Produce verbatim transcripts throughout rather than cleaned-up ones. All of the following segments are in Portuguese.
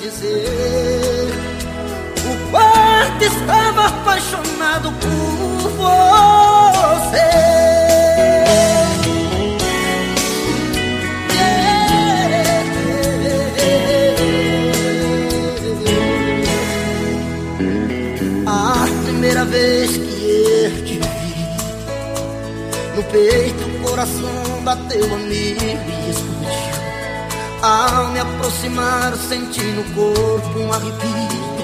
dizer. O quarto estava apaixonado por você. Primeira vez que eu te vi, no peito o coração bateu a mim e explodiu. Ao me aproximar, senti no corpo um arrepio.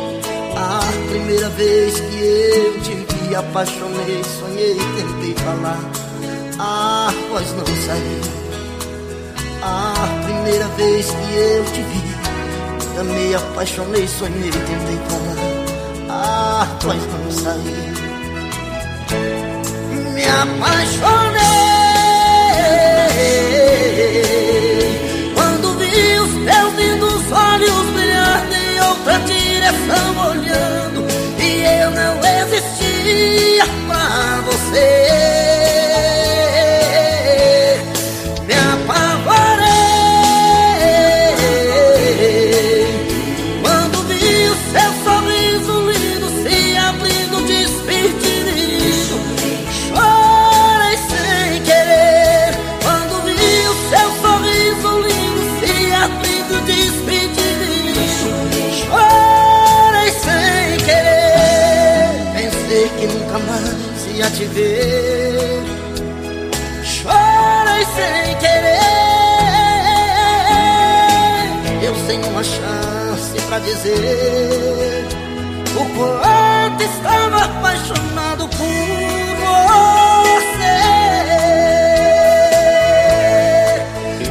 A primeira vez que eu te vi, apaixonei, sonhei, tentei falar. A voz não saiu. A primeira vez que eu te vi, amei, apaixonei, sonhei, tentei falar. A voz não saiu. Me apaixonei quando vi os teus lindos olhos brilhando em outra direção olhando, e eu não existia pra você. A te ver, chorei sem querer. Eu sem uma chance pra dizer o quanto estava apaixonado por você.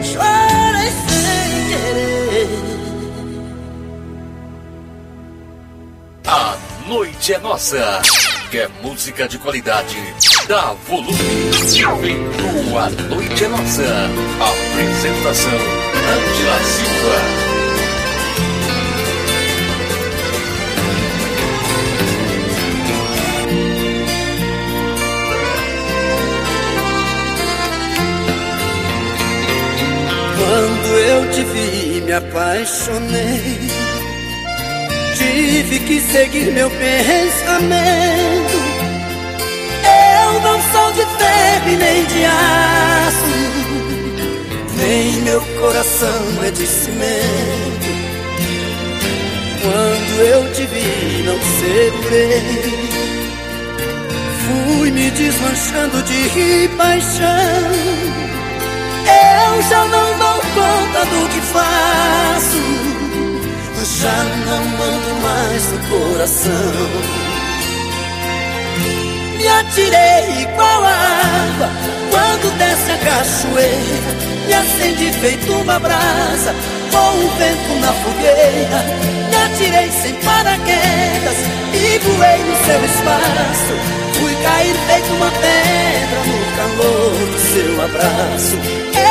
Chorei sem querer. A noite é nossa. Quer música de qualidade? Dá volume. Vem A Noite é Nossa. Apresentação: Anja Silva. Quando eu te vi, me apaixonei. Tive que seguir meu pensamento. Eu não sou de ferro nem de aço, nem meu coração é de cimento. Quando eu te vi, não segurei. Fui me desmanchando de paixão. Eu já não dou conta do que faço. Já não mando mais no coração. Me atirei igual a água quando desce a cachoeira. Me acendi feito uma brasa com o vento na fogueira. Me atirei sem paraquedas e voei no seu espaço. Fui cair feito uma pedra no calor do seu abraço.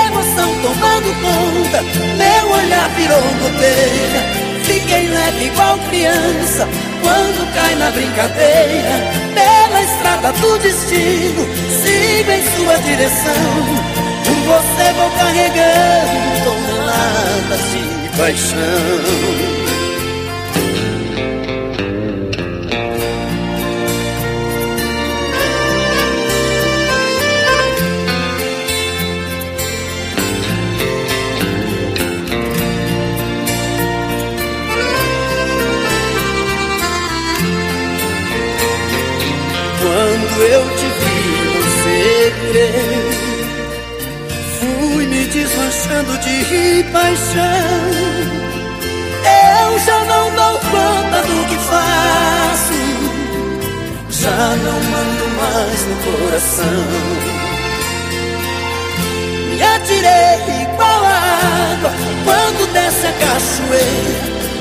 Emoção tomando conta, meu olhar virou goteira. Fiquei leve igual criança quando cai na brincadeira. Pela estrada do destino, sigo em sua direção. Com você vou carregando toneladas de paixão. Eu te vi, você creu. Fui me desmanchando de paixão. Eu já não dou conta do que faço. Já não mando mais no coração. Me atirei igual a água quando desce a cachoeira.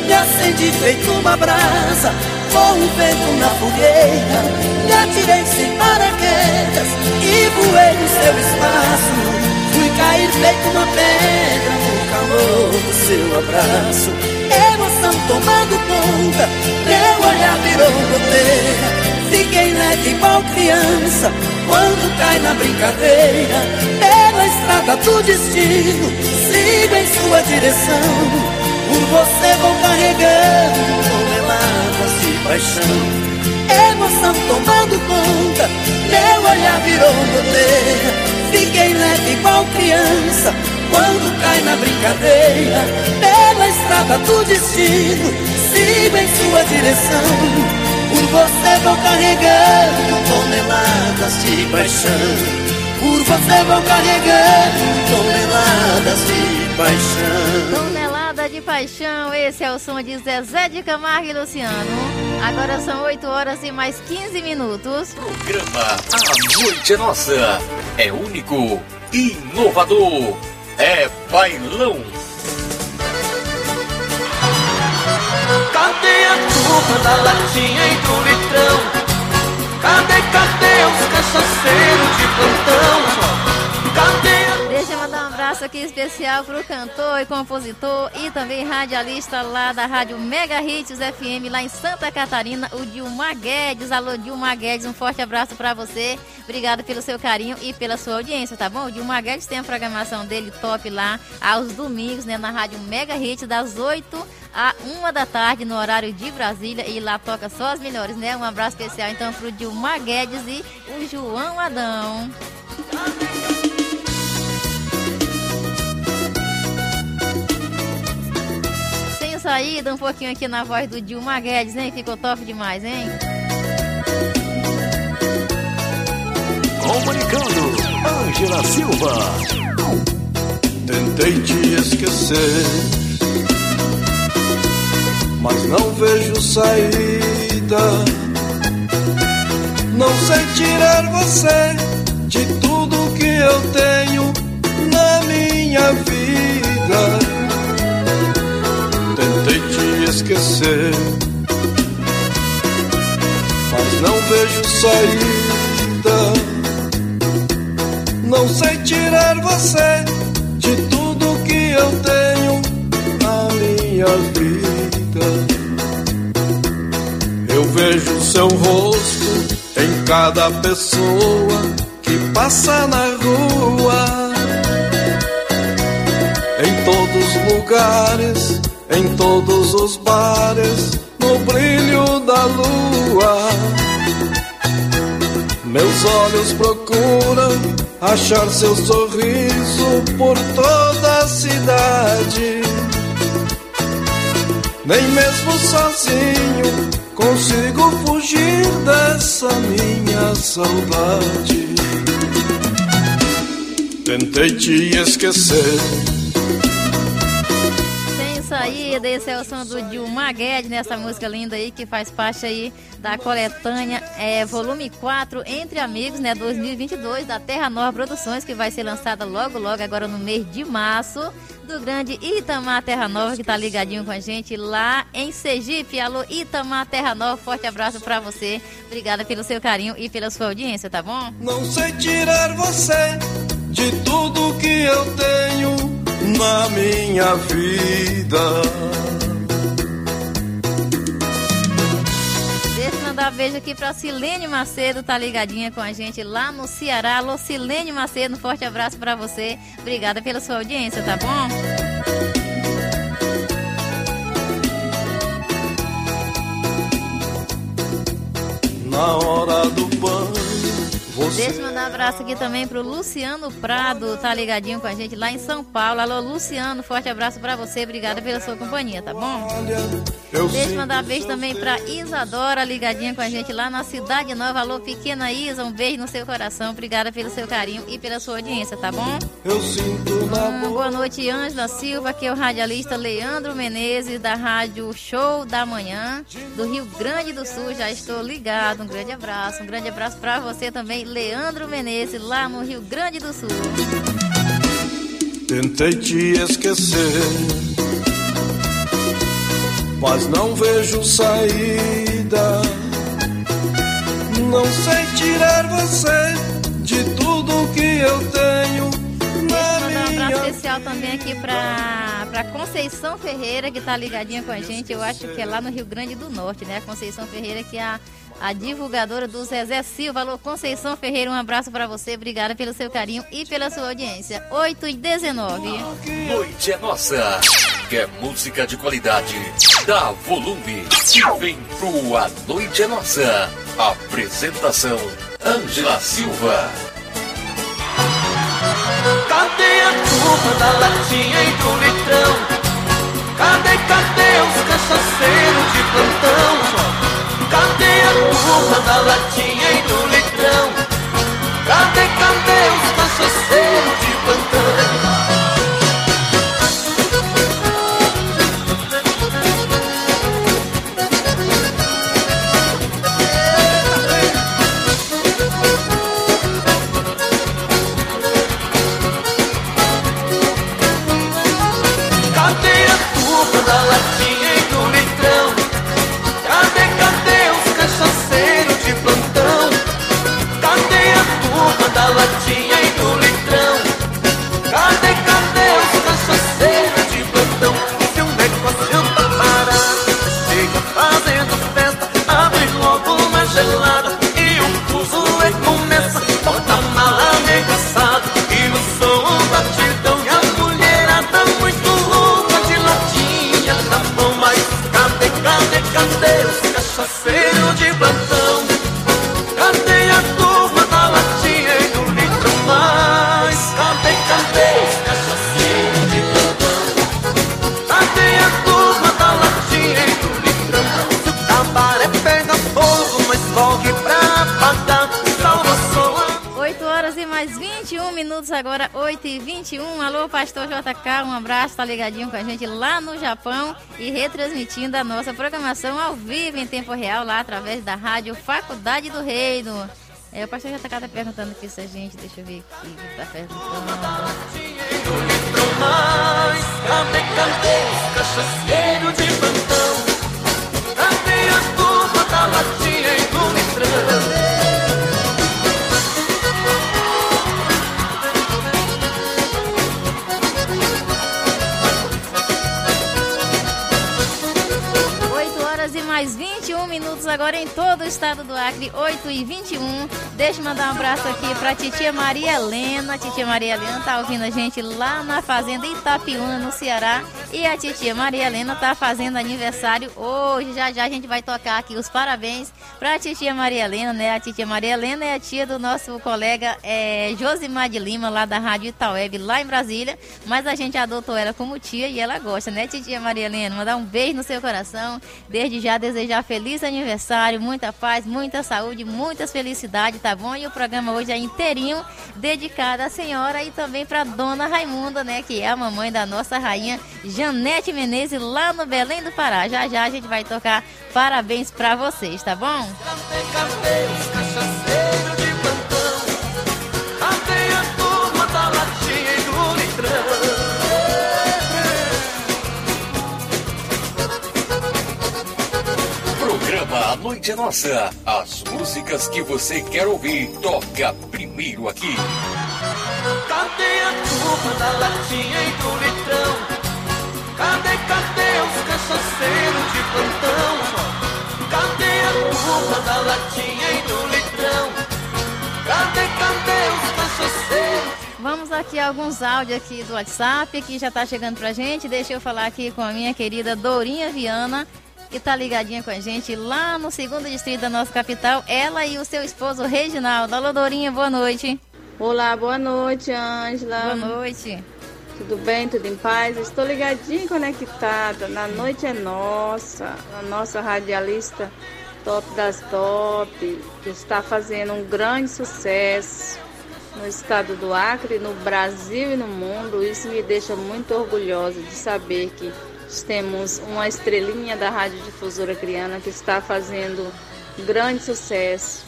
Me acendi feito uma brasa com o vento na fogueira. Me atirei sem paraquedas e voei no seu espaço. Fui cair feito uma pedra no calor do seu abraço. Emoção tomando conta, meu olhar virou goteira. Fiquei leve igual criança quando cai na brincadeira. Pela estrada do destino, sigo em sua direção. Por você vou carregando paixão, emoção tomando conta, meu olhar virou bandeira. Fiquei leve igual criança, quando cai na brincadeira, pela estrada do destino, sigo em sua direção. Por você vou carregando toneladas de paixão. Por você vou carregando toneladas de paixão. Tonelada de paixão, esse é o som de Zezé de Camargo e Luciano. Agora são oito horas e mais quinze minutos. Programa A Noite é Nossa é único, inovador, é bailão. Cadê a turma da latinha e do litrão? Cadê, cadê os cachaceiros de plantão? Cadê? Deixa eu mandar um abraço aqui especial pro cantor e compositor e também radialista lá da Rádio Mega Hits F M, lá em Santa Catarina, o Dilma Guedes. Alô, Dilma Guedes, um forte abraço pra você. Obrigado pelo seu carinho e pela sua audiência, tá bom? O Dilma Guedes tem a programação dele top lá aos domingos, né, na Rádio Mega Hits, das oito à uma da tarde, no horário de Brasília, e lá toca só as melhores, né? Um abraço especial então pro Dilma Guedes e o João Adão. Sem saída, um pouquinho aqui na voz do Dilma Guedes, hein? Ficou top demais, hein? Comunicando, Anja Silva. Tentei te esquecer, mas não vejo saída. Não sei tirar você de tudo que eu tenho na minha vida. Tentei te esquecer, mas não vejo saída. Não sei tirar você de tudo que eu tenho na minha vida. Eu vejo seu rosto em cada pessoa que passa na rua, em todos os lugares, em todos os bares, no brilho da lua. Meus olhos procuram achar seu sorriso por toda a cidade. Nem mesmo sozinho consigo fugir dessa minha saudade. Tentei te esquecer. Sem saída, esse é o som do Dilma Guedes, nessa música linda aí que faz parte aí da coletânea é, volume quatro, Entre Amigos, né, dois mil e vinte e dois, da Terra Nova Produções, que vai ser lançada logo, logo, agora no mês de março, do grande Itamar Terra Nova, que tá ligadinho com a gente lá em Sergipe. Alô, Itamar Terra Nova, forte abraço pra você. Obrigada pelo seu carinho e pela sua audiência, tá bom? Não sei tirar você de tudo que eu tenho na minha vida. Mandar um beijo aqui pra Silene Macedo, tá ligadinha com a gente lá no Ceará. Alô, Silene Macedo, um forte abraço pra você. Obrigada pela sua audiência, tá bom? Na hora do banho. Deixa eu mandar um abraço aqui também pro Luciano Prado, tá ligadinho com a gente lá em São Paulo. Alô, Luciano, forte abraço pra você, obrigada pela sua companhia, tá bom? Deixa eu mandar um beijo também pra Isadora, ligadinha com a gente lá na Cidade Nova. Alô, pequena Isa, um beijo no seu coração, obrigada pelo seu carinho e pela sua audiência, tá bom? Eu sinto na boca. Boa noite, Ângela Silva, aqui é o radialista Leandro Menezes, da Rádio Show da Manhã, do Rio Grande do Sul, já estou ligado. Um grande abraço, um grande abraço pra você também, Leandro Menezes, lá no Rio Grande do Sul. Tentei te esquecer, mas não vejo saída. Não sei tirar você de tudo que eu tenho. Um abraço especial também aqui pra, pra Conceição Ferreira, que tá ligadinha com a gente, eu acho que é lá no Rio Grande do Norte, né? A Conceição Ferreira, que é a, a divulgadora do Zezé Silva. Alô, Conceição Ferreira, um abraço pra você, obrigada pelo seu carinho e pela sua audiência. oito e dezenove. Noite é nossa, quer música de qualidade Dá volume e vem pro A Noite é Nossa. Apresentação Ângela Silva. Cadê a turma da latinha e do litrão? Cadê, cadê os cachaceiros de plantão? Cadê a turma da latinha e do litrão? Cadê, cadê os cachaceiros de plantão? Agora oito e vinte e um, alô Pastor J K, um abraço, tá ligadinho com a gente lá no Japão e retransmitindo a nossa programação ao vivo em tempo real lá através da Rádio Faculdade do Reino. É, o Pastor J K tá perguntando aqui se a gente, deixa eu ver aqui, tá perguntando. vinte e um minutos agora em todo o estado do Acre, oito e vinte e um. Deixa eu mandar um abraço aqui para Titia Maria Helena. Titia Maria Helena tá ouvindo a gente lá na fazenda Itapiúna, no Ceará. E a Titia Maria Helena tá fazendo aniversário hoje. Já já a gente vai tocar aqui os parabéns para a Titia Maria Helena, né? A Titia Maria Helena é a tia do nosso colega é, Josimar de Lima, lá da Rádio Itaueb, lá em Brasília. Mas a gente adotou ela como tia e ela gosta, né, Titia Maria Helena? Mandar um beijo no seu coração. Desde já desejar feliz aniversário, muita paz, muita saúde, muitas felicidades, tá bom? E o programa hoje é inteirinho dedicado à senhora e também para dona Raimunda, né, que é a mamãe da nossa rainha Janete Menezes, lá no Belém do Pará. Já já a gente vai tocar parabéns para vocês, tá bom? A noite é nossa. As músicas que você quer ouvir, toca primeiro aqui. Cadê a turma da latinha e do litrão? Cadê, cadê os cachaceiros de plantão? Cadê a turma da latinha e do litrão? Cadê, cadê os cachaceiros? Vamos aqui alguns áudios aqui do WhatsApp que já tá chegando pra gente. Deixa eu falar aqui com a minha querida Dorinha Viana, que tá ligadinha com a gente lá no segundo distrito da nossa capital, ela e o seu esposo Reginaldo. Alô, Dorinha, boa noite. Olá, boa noite, Ângela. Boa noite. Tudo bem, tudo em paz? Estou ligadinha e conectada. Na noite é nossa, a nossa radialista top das top, que está fazendo um grande sucesso no estado do Acre, no Brasil e no mundo. Isso me deixa muito orgulhosa de saber que temos uma estrelinha da Rádio Difusora Acreana que está fazendo grande sucesso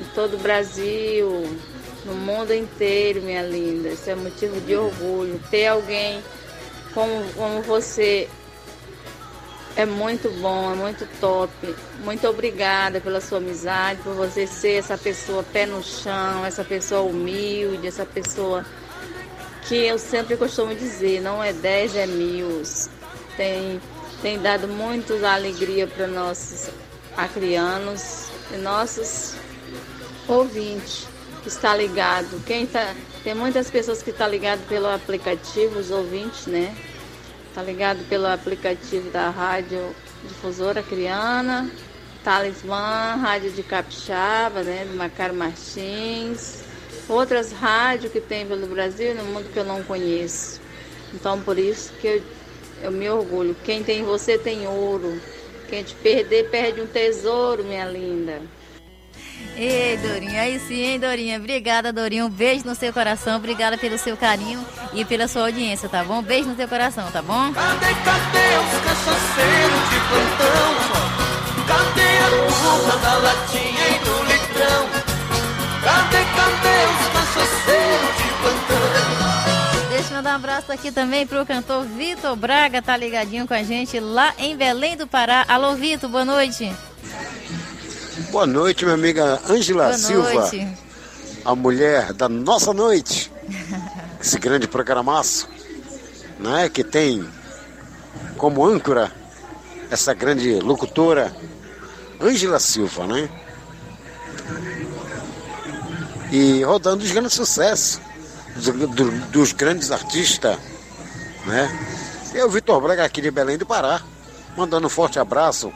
em todo o Brasil, no mundo inteiro, minha linda. Isso é motivo de orgulho. Ter alguém como, como você é muito bom, é muito top. Muito obrigada pela sua amizade, por você ser essa pessoa pé no chão, essa pessoa humilde, essa pessoa que eu sempre costumo dizer, não é dez, é mil. Tem, tem dado muita alegria para nossos acreanos e nossos ouvintes que estão ligados. Tá, tem muitas pessoas que estão tá ligadas pelo aplicativo, os ouvintes, né? Tá ligado pelo aplicativo da Rádio Difusora Acreana, Talismã, Rádio de Capixaba, né, do Macário Martins, outras rádios que tem pelo Brasil e no mundo que eu não conheço. Então, por isso que eu, eu me orgulho. Quem tem você tem ouro. Quem te perder, perde um tesouro, minha linda. Ei, Dorinha, aí sim, hein, Dorinha? Obrigada, Dorinha, um beijo no seu coração, obrigada pelo seu carinho e pela sua audiência, tá bom? Um beijo no seu coração, tá bom? Cadê, cadê os cachaceiros de plantão? Cadê a turma da latinha e do litrão? Cadê, cadê os cachaceiros de plantão? Deixa eu mandar um abraço aqui também pro cantor Vitor Braga, tá ligadinho com a gente lá em Belém do Pará. Alô, Vitor, boa noite. Boa noite, minha amiga Ângela Silva, noite. A mulher da nossa noite, esse grande programaço, né, que tem como âncora essa grande locutora Ângela Silva, né, e rodando os grandes sucessos do, do, dos grandes artistas, né, eu, Vitor Braga, aqui de Belém do Pará, mandando um forte abraço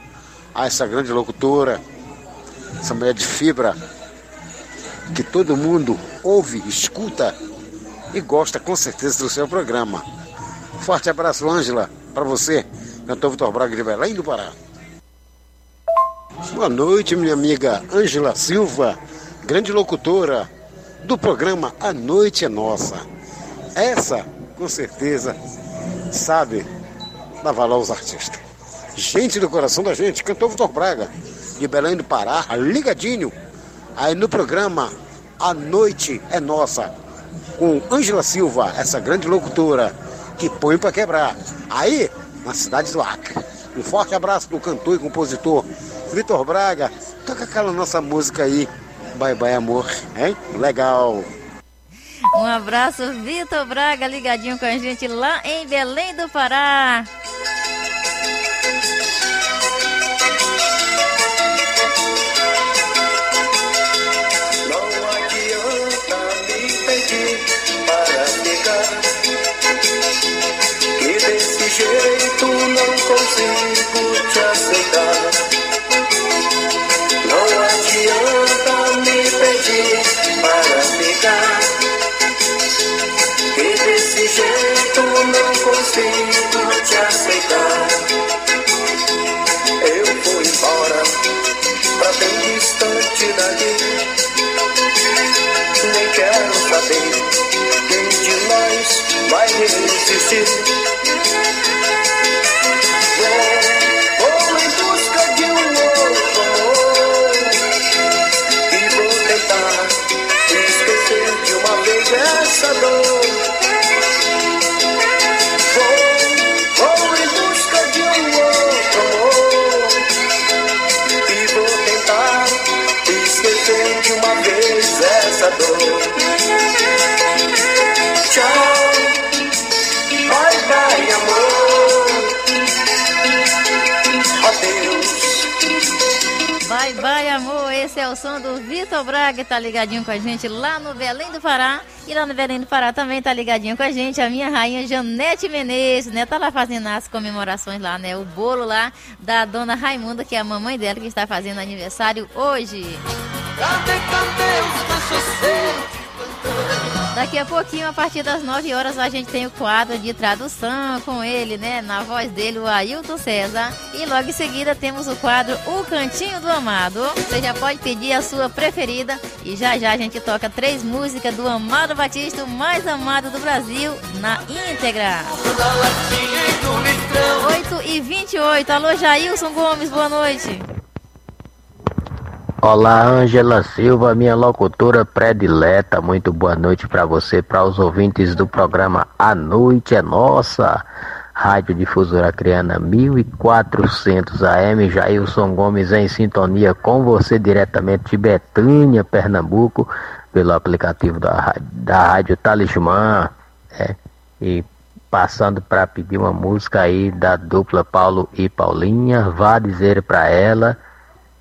a essa grande locutora, essa mulher de fibra, que todo mundo ouve, escuta e gosta com certeza do seu programa. Forte abraço, Ângela, para você, cantor Vitor Braga de Belém do Pará. Boa noite, minha amiga Ângela Silva, grande locutora do programa A Noite é Nossa. Essa, com certeza, sabe dar valor aos artistas. Gente do coração da gente, cantor Vitor Braga de Belém do Pará, ligadinho aí no programa A Noite é Nossa, com Ângela Silva, essa grande locutora que põe pra quebrar aí na cidade do Acre. Um forte abraço do cantor e compositor Vitor Braga. Toca aquela nossa música aí, Bye Bye Amor, hein? Legal. Um abraço, Vitor Braga, ligadinho com a gente lá em Belém do Pará. Jeito não consigo te aceitar. Não adianta me pedir para ficar. E desse jeito não consigo te aceitar. Eu vou embora pra bem distante dali. Nem quero saber quem de nós vai resistir. Esse é o som do Vitor Braga, tá ligadinho com a gente lá no Belém do Pará. E lá no Belém do Pará também tá ligadinho com a gente a minha rainha Janete Menezes, né? Tá lá fazendo as comemorações lá, né? O bolo lá da dona Raimunda, que é a mamãe dela, que está fazendo aniversário hoje. Daqui a pouquinho, a partir das nove horas, a gente tem o quadro de tradução com ele, né? Na voz dele, o Ailton César. E logo em seguida temos o quadro O Cantinho do Amado. Você já pode pedir a sua preferida. E já já a gente toca três músicas do Amado Batista, o mais amado do Brasil, na íntegra. oito e vinte e oito. Alô, Jailson Gomes, boa noite. Olá, Ângela Silva, minha locutora predileta, muito boa noite para você, para os ouvintes do programa A Noite é Nossa, Rádio Difusora Acreana mil e quatrocentos A M, Jailson Gomes em sintonia com você diretamente de Betânia, Pernambuco, pelo aplicativo da, da Rádio Talismã, é, e passando para pedir uma música aí da dupla Paulo e Paulinha, vá dizer para ela.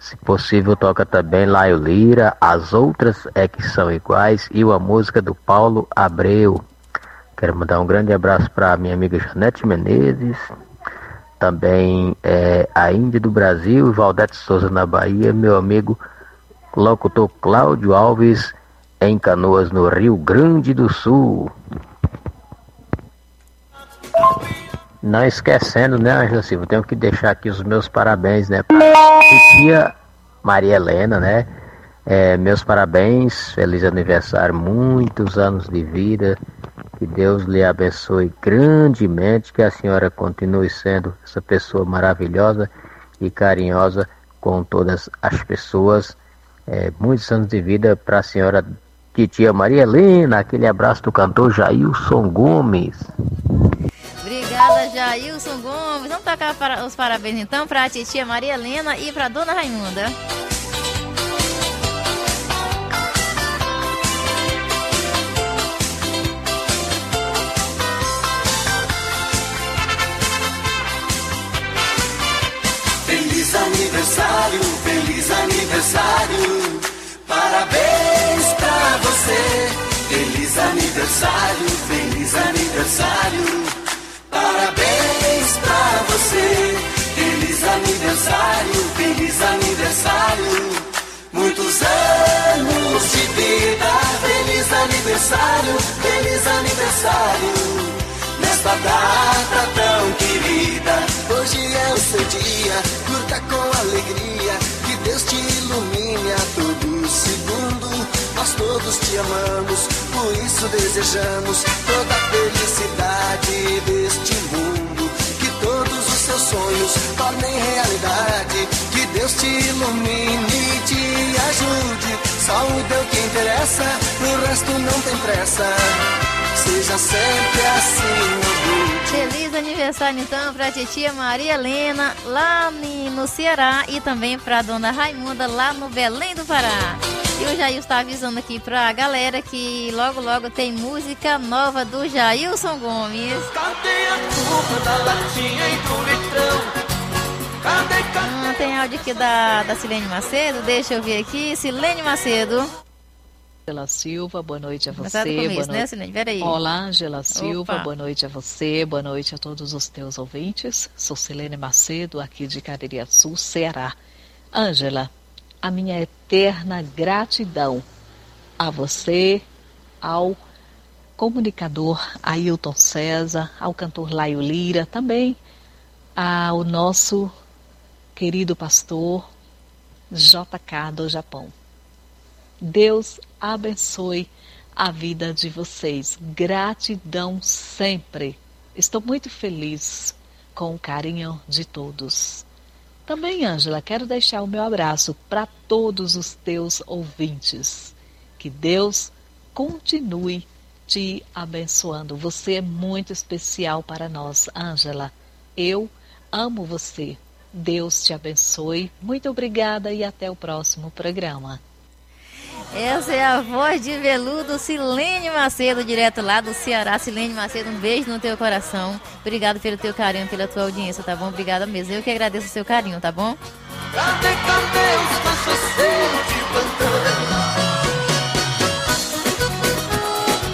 Se possível, toca também Laio Lira, As Outras é que São Iguais, e uma música do Paulo Abreu. Quero mandar um grande abraço para minha amiga Janete Menezes, também é, a Índia do Brasil, Valdete Souza na Bahia, meu amigo locutor Cláudio Alves em Canoas, no Rio Grande do Sul. Não esquecendo, né, Anja Silva, tenho que deixar aqui os meus parabéns, né, para Titia Maria Helena, né, é, meus parabéns, feliz aniversário, muitos anos de vida, que Deus lhe abençoe grandemente, que a senhora continue sendo essa pessoa maravilhosa e carinhosa com todas as pessoas, é, muitos anos de vida para a senhora Titia Maria Helena, aquele abraço do cantor Jailson Gomes. Obrigada, Jailson Gomes. Vamos tocar para, os parabéns, então, para a Titia Maria Helena e para a dona Raimunda. Feliz aniversário, feliz aniversário, parabéns para você. Feliz aniversário, feliz aniversário, parabéns pra você. Feliz aniversário, feliz aniversário, muitos anos de vida. Feliz aniversário, feliz aniversário, nesta data tão querida. Hoje é o seu dia, curta com alegria, que Deus te ilumine a todo segundo. Nós todos te amamos, por isso desejamos toda a felicidade deste mundo. Que todos os seus sonhos tornem realidade, que Deus te ilumine e te ajude. Saúde é o que interessa, o resto não tem pressa, seja sempre assim. Feliz aniversário então para a titia Maria Helena lá no Ceará e também para a dona Raimunda lá no Belém do Pará. E o Jailson está avisando aqui pra galera que logo logo tem música nova do Jailson Gomes. Cadê a culpa da latinha e do litrão? Cadê, cadê? Hum, tem áudio aqui da, da Silene Macedo, deixa eu ver aqui. Silene Macedo. Angela Silva, boa noite a você. Começado com isso, né, Silene? Peraí. Olá, Angela Silva, Opa. Boa noite a você, boa noite a todos os teus ouvintes. Sou Silene Macedo, aqui de Caririaçu, Ceará. Ângela, a minha eterna gratidão a você, ao comunicador Ailton César, ao cantor Laio Lira, também ao nosso querido pastor J K do Japão. Deus abençoe a vida de vocês. Gratidão sempre. Estou muito feliz com o carinho de todos. Também, Ângela, quero deixar o meu abraço para todos os teus ouvintes. Que Deus continue te abençoando. Você é muito especial para nós, Ângela. Eu amo você. Deus te abençoe. Muito obrigada e até o próximo programa. Essa é a voz de veludo Silene Macedo, direto lá do Ceará. Silene Macedo, um beijo no teu coração. Obrigado pelo teu carinho, pela tua audiência, tá bom? Obrigada mesmo. Eu que agradeço o seu carinho, tá bom?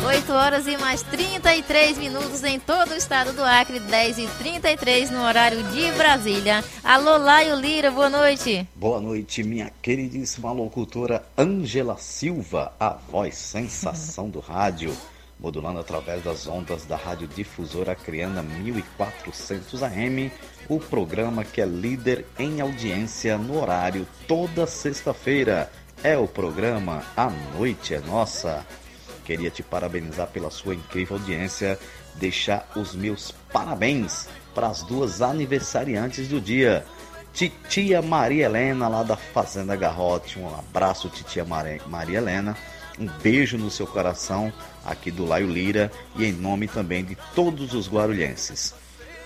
oito horas e mais trinta e três minutos em todo o estado do Acre, dez e trinta e três no horário de Brasília. Alô, Laio Lira, boa noite. Boa noite, minha queridíssima locutora Ângela Silva, a voz sensação do rádio, modulando através das ondas da Rádio Difusora Acreana mil e quatrocentos A M, o programa que é líder em audiência no horário toda sexta-feira. É o programa A Noite é Nossa. Queria te parabenizar pela sua incrível audiência, deixar os meus parabéns para as duas aniversariantes do dia. Titia Maria Helena, lá da Fazenda Garrote, um abraço, Titia Maria Helena, um beijo no seu coração, aqui do Laio Lira, e em nome também de todos os guarulhenses.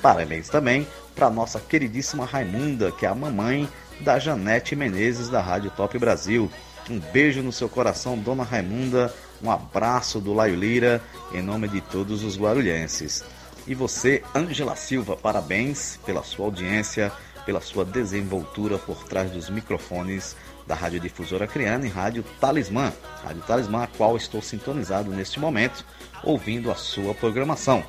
Parabéns também para nossa queridíssima Raimunda, que é a mamãe da Janete Menezes, da Rádio Top Brasil. Um beijo no seu coração, dona Raimunda. Um abraço do Laio Lira, em nome de todos os guarulhenses. E você, Ângela Silva, parabéns pela sua audiência, pela sua desenvoltura por trás dos microfones da Rádio Difusora Acreana e Rádio Talismã. Rádio Talismã, a qual estou sintonizado neste momento, ouvindo a sua programação.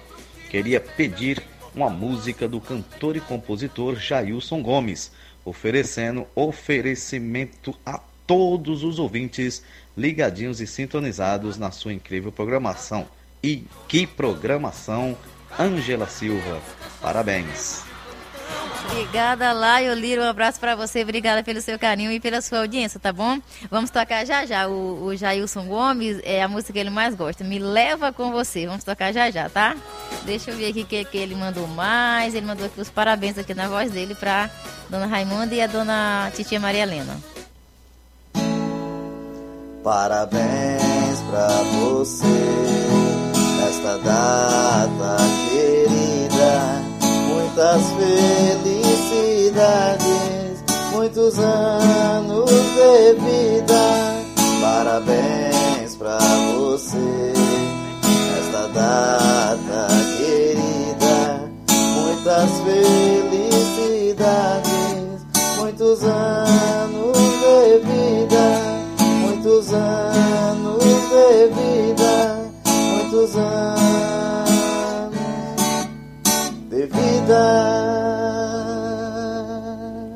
Queria pedir uma música do cantor e compositor Jailson Gomes, oferecendo oferecimento a todos os ouvintes ligadinhos e sintonizados na sua incrível programação. E que programação, Ângela Silva. Parabéns. Obrigada, Laio Lira, um abraço para você, obrigada pelo seu carinho e pela sua audiência, tá bom? Vamos tocar já já, o, o Jailson Gomes, é a música que ele mais gosta, Me Leva Com Você, vamos tocar já já, tá? Deixa eu ver aqui o que, que ele mandou mais, ele mandou aqui os parabéns aqui na voz dele para dona Raimunda e a dona Titia Maria Helena. Parabéns para você, nesta data querida, muitas felicidades, muitos anos de vida. Parabéns pra você, nesta data querida, muitas felicidades, muitos anos de vida, muitos anos de vida, muitos anos de vida.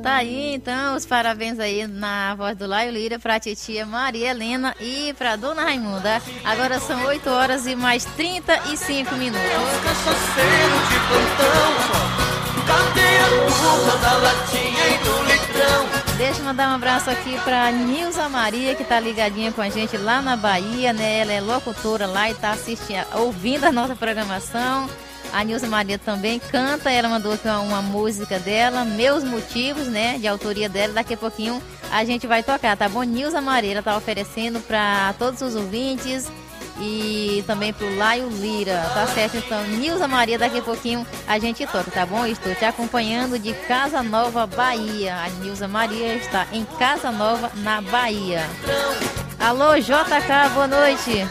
Tá aí então os parabéns aí na voz do Laio Lira pra titia Maria Helena e pra dona Raimunda. Agora são oito horas e mais trinta e cinco minutos. Cachaceiro de plantão, cadê o rolo da latinha e do litrão? Deixa eu mandar um abraço aqui para Nilza Maria, que tá ligadinha com a gente lá na Bahia, né? Ela é locutora lá e tá assistindo, ouvindo a nossa programação. A Nilza Maria também canta, ela mandou aqui uma música dela, Meus Motivos, né, de autoria dela. Daqui a pouquinho a gente vai tocar, tá bom? Nilza Maria, ela tá oferecendo para todos os ouvintes e também pro Laio Lira, tá certo? Então, Nilza Maria, daqui a pouquinho a gente toca, tá bom? Estou te acompanhando de Casa Nova, Bahia. A Nilza Maria está em Casa Nova, na Bahia. Alô, J K, boa noite.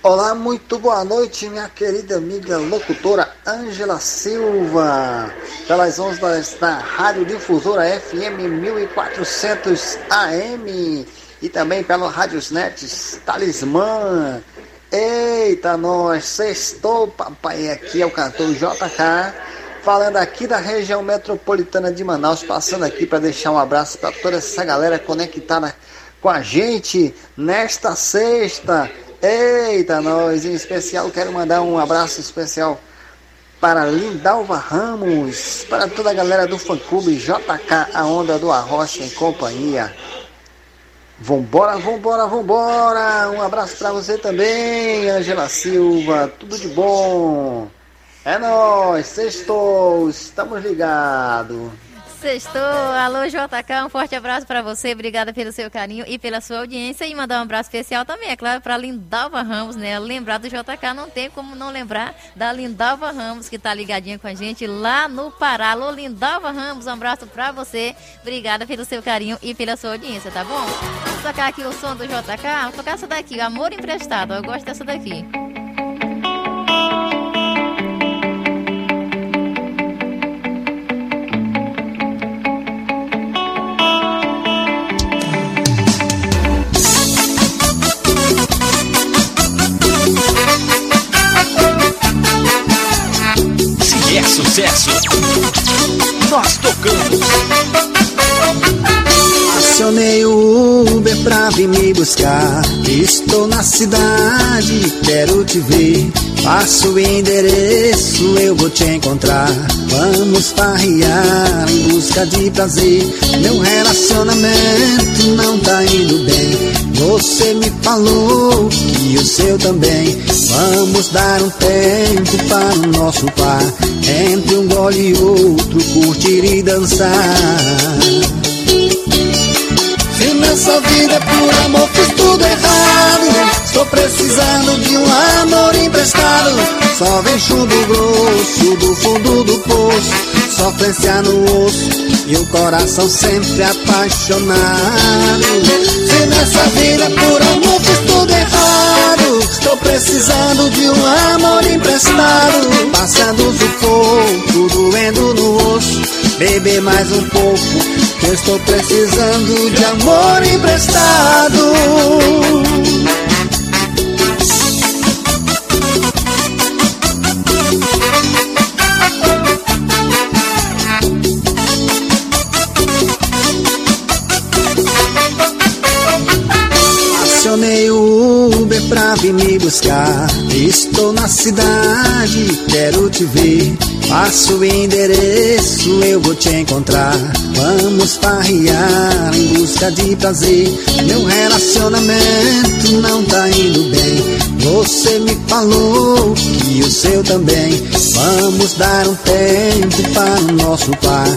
Olá, muito boa noite, minha querida amiga locutora Ângela Silva, pelas ondas da Rádio Difusora F M mil e quatrocentos A M e também pelo Rádios Nets Talismã. Eita, nós, sextou, papai, aqui é o cantor J K, falando aqui da região metropolitana de Manaus, passando aqui para deixar um abraço para toda essa galera conectada com a gente nesta sexta. Eita, nós, em especial, quero mandar um abraço especial para Lindalva Ramos, para toda a galera do fã-clube J K, a Onda do Arrocha em companhia. Vambora, vambora, vambora! Um abraço para você também, Ângela Silva, tudo de bom! É nóis, sextou, estamos ligados! Sextou, alô J K, um forte abraço para você, obrigada pelo seu carinho e pela sua audiência, e mandar um abraço especial também, é claro, para Lindalva Ramos, né? Lembrar do J K, não tem como não lembrar da Lindalva Ramos, que tá ligadinha com a gente lá no Pará. Alô Lindalva Ramos, um abraço para você, obrigada pelo seu carinho e pela sua audiência, tá bom? Vamos tocar aqui o som do J K, vou tocar essa daqui, Amor Emprestado, eu gosto dessa daqui. É sucesso, nós tocamos. Acionei o Uber pra vir me buscar. Estou na cidade, quero te ver. Passa o endereço, eu vou te encontrar. Vamos farrear em busca de prazer. Meu relacionamento não tá indo bem. Você me falou que o seu também. Vamos dar um tempo para o nosso par. Entre um gole e outro, curtir e dançar. Se nessa vida é por amor fiz tudo errado, estou precisando de um amor emprestado. Só vem chumbo grosso do fundo do poço, sofrência no osso e o coração sempre apaixonado. Se nessa vida por amor fiz tudo errado, estou precisando de um amor emprestado. Passando sufoco, doendo no osso, beber mais um pouco, que eu estou precisando de amor emprestado. Acionei o Uber pra vir me buscar, estou na cidade, quero te ver. Passa o endereço, eu vou te encontrar. Vamos farrear em busca de prazer. Meu relacionamento não tá indo bem, você me falou que o seu também. Vamos dar um tempo para o nosso par,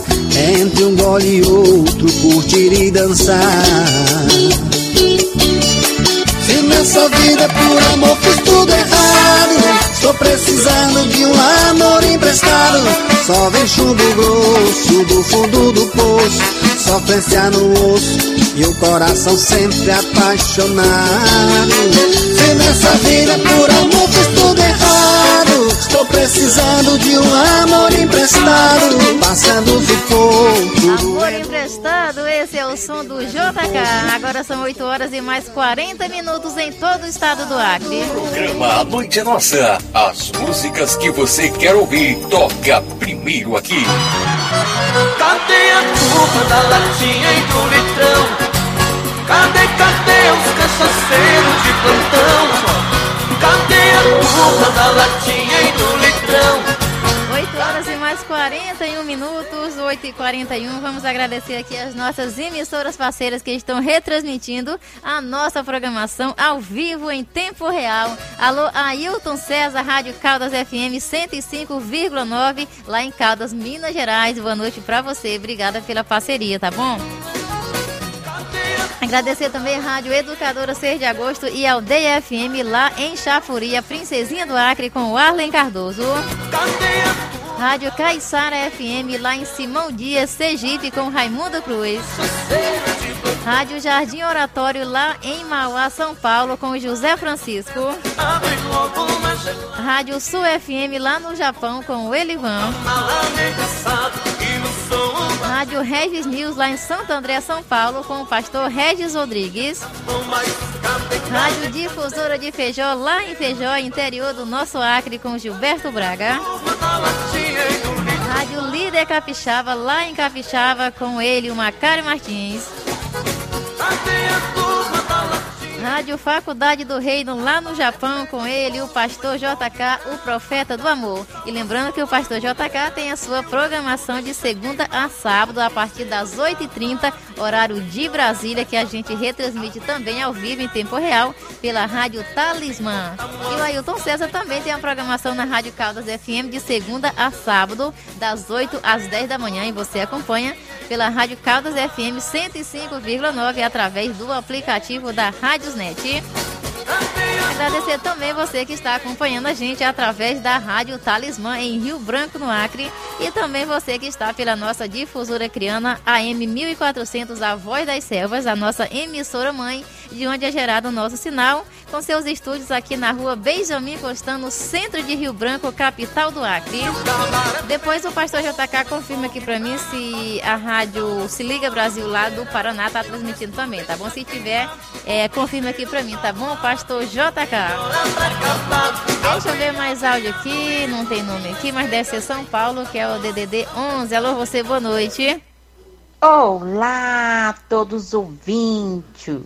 entre um gole e outro, curtir e dançar. Nessa vida por amor fiz tudo errado, estou precisando de um amor emprestado. Só vem chumbo grosso do fundo do poço, sofrência no osso e o coração sempre apaixonado. Se nessa vida por amor fiz tudo errado, estou precisando de um amor emprestado, passando o sufoco. Amor emprestado, esse é o som do J K. Agora são oito horas e mais quarenta minutos em todo o estado do Acre. Programa A Noite é Nossa. As músicas que você quer ouvir, toca primeiro aqui. Cadê a culpa da latinha e do litrão? Cadê, cadê os cachaceiros de plantão? Cadê a culpa da latinha e do litrão? oito horas e mais quarenta e um minutos, oito e quarenta e um. Vamos agradecer aqui as nossas emissoras parceiras que estão retransmitindo a nossa programação ao vivo em tempo real. Alô, Ailton César, Rádio Caldas F M cento e cinco vírgula nove, lá em Caldas, Minas Gerais. Boa noite pra você, obrigada pela parceria, tá bom? Agradecer também a Rádio Educadora seis de agosto e Aldeia F M lá em Chafuri, a Princesinha do Acre com o Arlen Cardoso. Rádio Caiçara F M lá em Simão Dias, Sergipe com Raimundo Cruz. Rádio Jardim Oratório lá em Mauá, São Paulo com José Francisco. Rádio Sul F M lá no Japão com o Elivan. Rádio Regis News lá em Santo André, São Paulo com o pastor Regis Rodrigues. Rádio Difusora de Feijó lá em Feijó, interior do nosso Acre com Gilberto Braga. Rádio Líder Capixaba lá em Capixaba com ele, o Macário Martins. Rádio Faculdade do Reino lá no Japão com ele, o pastor J K, o profeta do amor. E lembrando que o pastor J K tem a sua programação de segunda a sábado a partir das oito e trinta, horário de Brasília, que a gente retransmite também ao vivo em tempo real pela Rádio Talismã. E o Ailton César também tem a programação na Rádio Caldas F M de segunda a sábado das oito às dez da manhã, e você acompanha pela Rádio Caldas F M cento e cinco vírgula nove através do aplicativo da Rádio Net. Agradecer também você que está acompanhando a gente através da Rádio Talismã em Rio Branco, no Acre, e também você que está pela nossa Difusora Acreana A M mil e quatrocentos, a Voz das Selvas, a nossa emissora mãe, de onde é gerado o nosso sinal, com seus estúdios aqui na rua Benjamin Costano, centro de Rio Branco, capital do Acre. Depois o pastor J K confirma aqui pra mim se a rádio Se Liga Brasil lá do Paraná tá transmitindo também, tá bom? Se tiver, é, confirma aqui pra mim, tá bom, pastor J K? Deixa eu ver mais áudio aqui, não tem nome aqui, mas deve ser São Paulo, que é o D D D onze. Alô, você, boa noite. Olá a todos os ouvintes.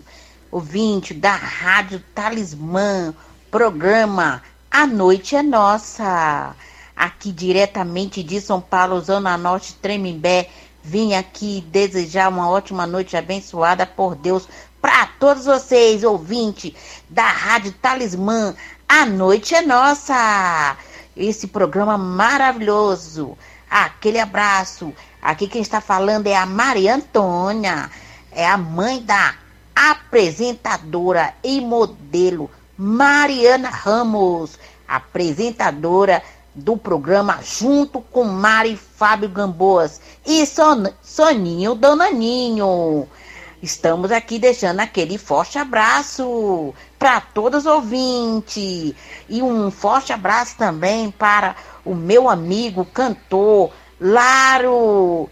Ouvinte da Rádio Talismã, programa A Noite é Nossa. Aqui diretamente de São Paulo, Zona Norte, Tremembé. Vim aqui desejar uma ótima noite abençoada por Deus para todos vocês, ouvinte da Rádio Talismã. A Noite é Nossa. Esse programa maravilhoso. Aquele abraço. Aqui quem está falando é a Maria Antônia. É a mãe da apresentadora e modelo Mariana Ramos, apresentadora do programa junto com Mari Fábio Gamboas e Son... Soninho Donaninho. Estamos aqui deixando aquele forte abraço para todos os ouvintes e um forte abraço também para o meu amigo cantor Laro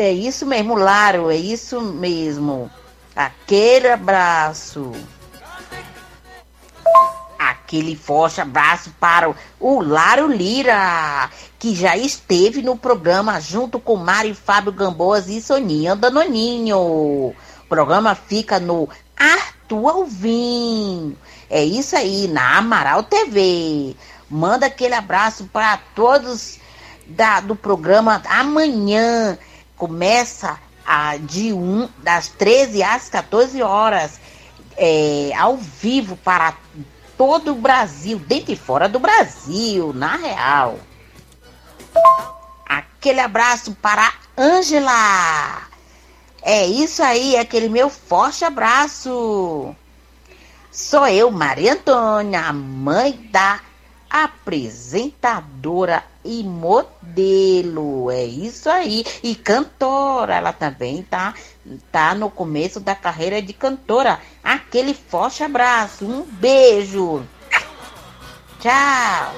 É isso mesmo, Laro, é isso mesmo. Aquele abraço. Aquele forte abraço para o Laio Lira, que já esteve no programa junto com Mário Fábio Gamboas e Soninha Danoninho. O programa fica no Arthur Alvim. É isso aí, na Amaral T V. Manda aquele abraço para todos da, do programa amanhã. Começa a, de um, das treze às quatorze horas, é, ao vivo para todo o Brasil, dentro e fora do Brasil, na real. Aquele abraço para Ângela. É isso aí, aquele meu forte abraço. Sou eu, Maria Antônia, a mãe da apresentadora e modelo. É isso aí. E cantora, ela também tá, tá no começo da carreira de cantora. Aquele forte abraço, um beijo. Tchau.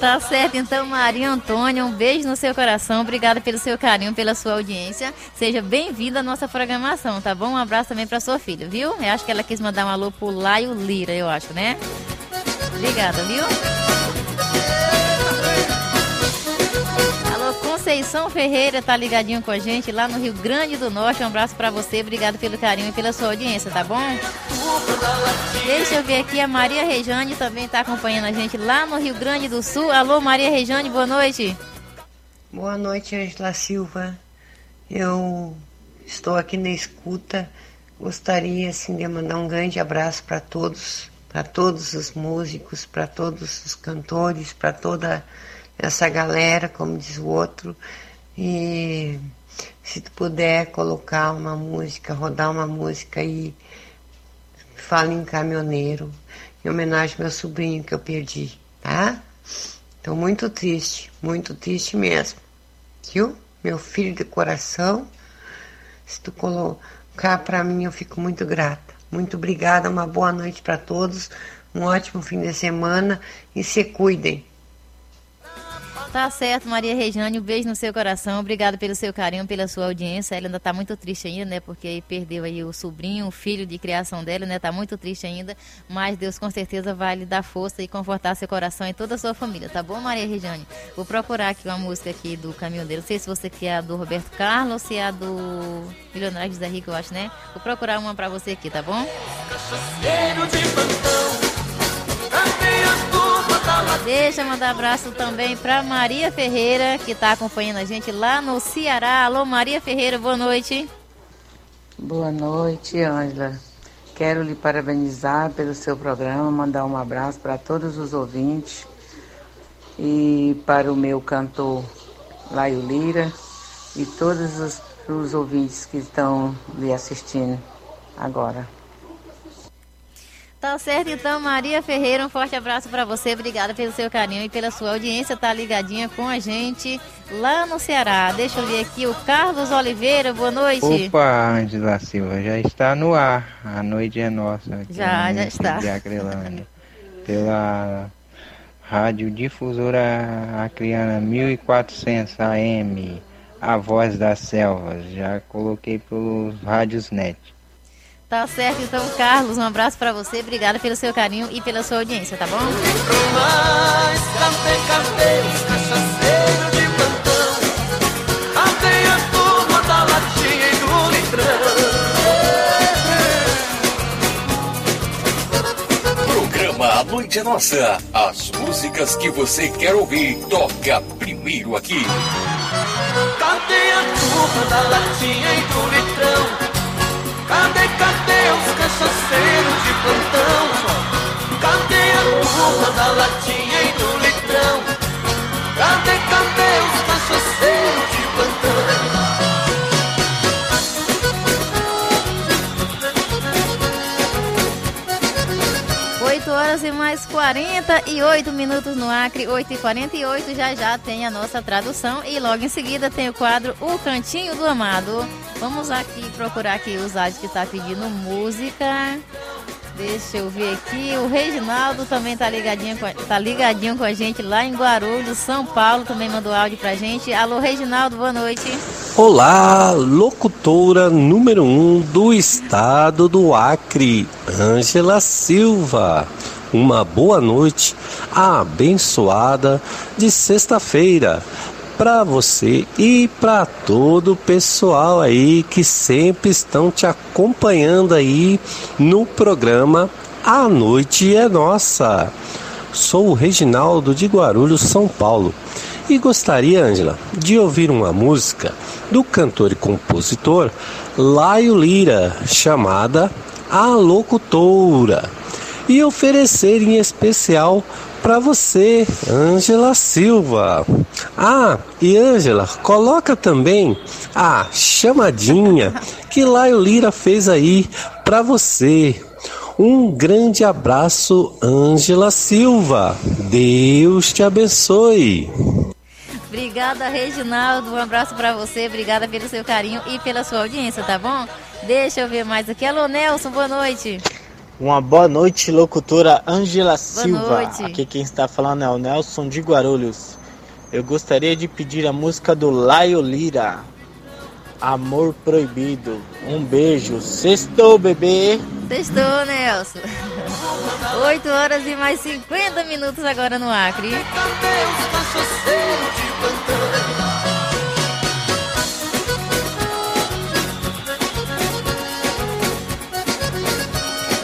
Tá certo, então, Maria Antônia, um beijo no seu coração, obrigada pelo seu carinho, pela sua audiência, seja bem-vinda à nossa programação, tá bom? Um abraço também pra sua filha, viu? Eu acho que ela quis mandar um alô pro Laio Lira, eu acho, né? Obrigada, viu? Conceição Ferreira tá ligadinho com a gente lá no Rio Grande do Norte, um abraço pra você, obrigado pelo carinho e pela sua audiência, tá bom? Deixa eu ver aqui, a Maria Rejane também tá acompanhando a gente lá no Rio Grande do Sul. Alô, Maria Rejane, boa noite. Boa noite, Angela Silva, eu estou aqui na escuta, gostaria assim de mandar um grande abraço para todos, para todos os músicos, para todos os cantores, para toda essa galera, como diz o outro, e se tu puder colocar uma música, rodar uma música aí, fala em Caminhoneiro, em homenagem ao meu sobrinho que eu perdi, tá? Então, muito triste, muito triste mesmo, viu? Meu filho de coração, se tu colocar pra mim, eu fico muito grata. Muito obrigada, uma boa noite pra todos, um ótimo fim de semana e se cuidem. Tá certo, Maria Rejane, um beijo no seu coração, obrigado pelo seu carinho, pela sua audiência. Ela ainda tá muito triste ainda, né, porque perdeu aí o sobrinho, o filho de criação dela, né, tá muito triste ainda, mas Deus com certeza vai lhe dar força e confortar seu coração e toda a sua família, tá bom, Maria Rejane? Vou procurar aqui uma música aqui do Caminhoneiro, não sei se você quer a do Roberto Carlos ou se é a do Milionário José Rico, eu acho, né? Vou procurar uma pra você aqui, tá bom? Cachaceiro de plantão, campeão do... Deixa eu mandar abraço também para Maria Ferreira, que está acompanhando a gente lá no Ceará. Alô, Maria Ferreira, boa noite. Boa noite, Ângela. Quero lhe parabenizar pelo seu programa, mandar um abraço para todos os ouvintes e para o meu cantor Laio Lira e todos os, os ouvintes que estão lhe assistindo agora. Tá certo, então, Maria Ferreira, um forte abraço para você, obrigada pelo seu carinho e pela sua audiência, tá ligadinha com a gente lá no Ceará. Deixa eu ver aqui o Carlos Oliveira, boa noite. Opa, Ângela Silva, já está no ar, a noite é nossa. Aqui já, no já está. De Acreana, pela Rádio Difusora Acreana mil e quatrocentos A M, a voz das selvas, já coloquei pelos rádios net. Tá certo, então, Carlos, um abraço pra você, obrigada pelo seu carinho e pela sua audiência, tá bom? Programa A Noite é Nossa, as músicas que você quer ouvir, toca primeiro aqui. Cadê a turma da latinha e do litrão? Cadê, cadê os cachaceiros de plantão? Cadê a turma da latinha e do litrão? Cadê, cadê os cachaceiros de plantão? oito horas e mais quarenta e oito minutos no Acre, oito e quarenta e oito, já já tem a nossa tradução e logo em seguida tem o quadro O Cantinho do Amado. Vamos aqui procurar aqui o Zad que tá pedindo música. Deixa eu ver aqui, o Reginaldo também tá ligadinho, com a, tá ligadinho com a gente lá em Guarulhos, São Paulo, também mandou áudio pra gente. Alô, Reginaldo, boa noite. Olá, locutora número um do estado do Acre, Anja Silva. Uma boa noite abençoada de sexta-feira para você e para todo o pessoal aí que sempre estão te acompanhando aí no programa A Noite é Nossa. Sou o Reginaldo de Guarulhos, São Paulo, e gostaria, Ângela, de ouvir uma música do cantor e compositor Laio Lira, chamada A Locutora, e oferecer em especial para você, Anja Silva. Ah, e Ângela, coloca também a chamadinha que Laio Lira fez aí para você. Um grande abraço, Anja Silva. Deus te abençoe. Obrigada, Reginaldo. Um abraço para você. Obrigada pelo seu carinho e pela sua audiência, tá bom? Deixa eu ver mais aqui. Alô, Nelson, boa noite. Uma boa noite, locutora Anja Silva. Noite. Aqui quem está falando é o Nelson de Guarulhos. Eu gostaria de pedir a música do Laio Lira, Amor Proibido. Um beijo. Sextou, bebê. Sextou, Nelson. oito horas e mais cinquenta minutos agora no Acre.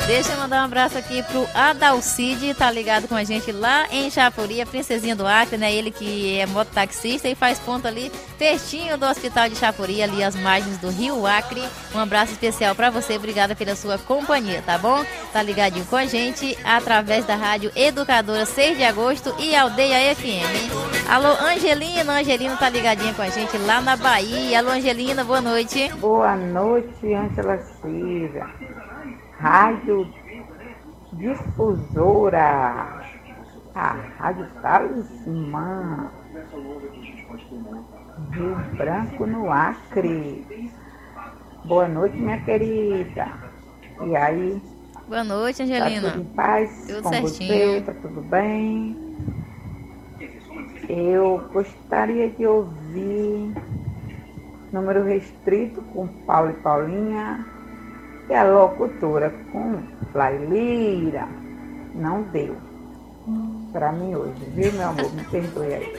Deixa eu mandar um abraço aqui pro Adalcide, tá ligado com a gente lá em Chapuri, a Princesinha do Acre, né? Ele que é mototaxista e faz ponto ali, pertinho do Hospital de Chapuri, ali às margens do Rio Acre. Um abraço especial pra você, obrigada pela sua companhia, tá bom? Tá ligadinho com a gente através da Rádio Educadora seis de agosto e Aldeia F M. Alô, Angelina, Angelina tá ligadinha com a gente lá na Bahia. Alô, Angelina, boa noite. Boa noite, Anja Silva. Rádio Difusora, a Rádio Talismã, Rio Branco no Acre. Boa noite, minha querida. E aí? Boa noite, Angelina. Tá tudo em paz? Tudo com certinho. Você? Tá tudo bem? Eu gostaria de ouvir Número Restrito com Paulo e Paulinha. E a locutora com Laio Lira não deu pra mim hoje, viu, meu amor? Me perdoe aí.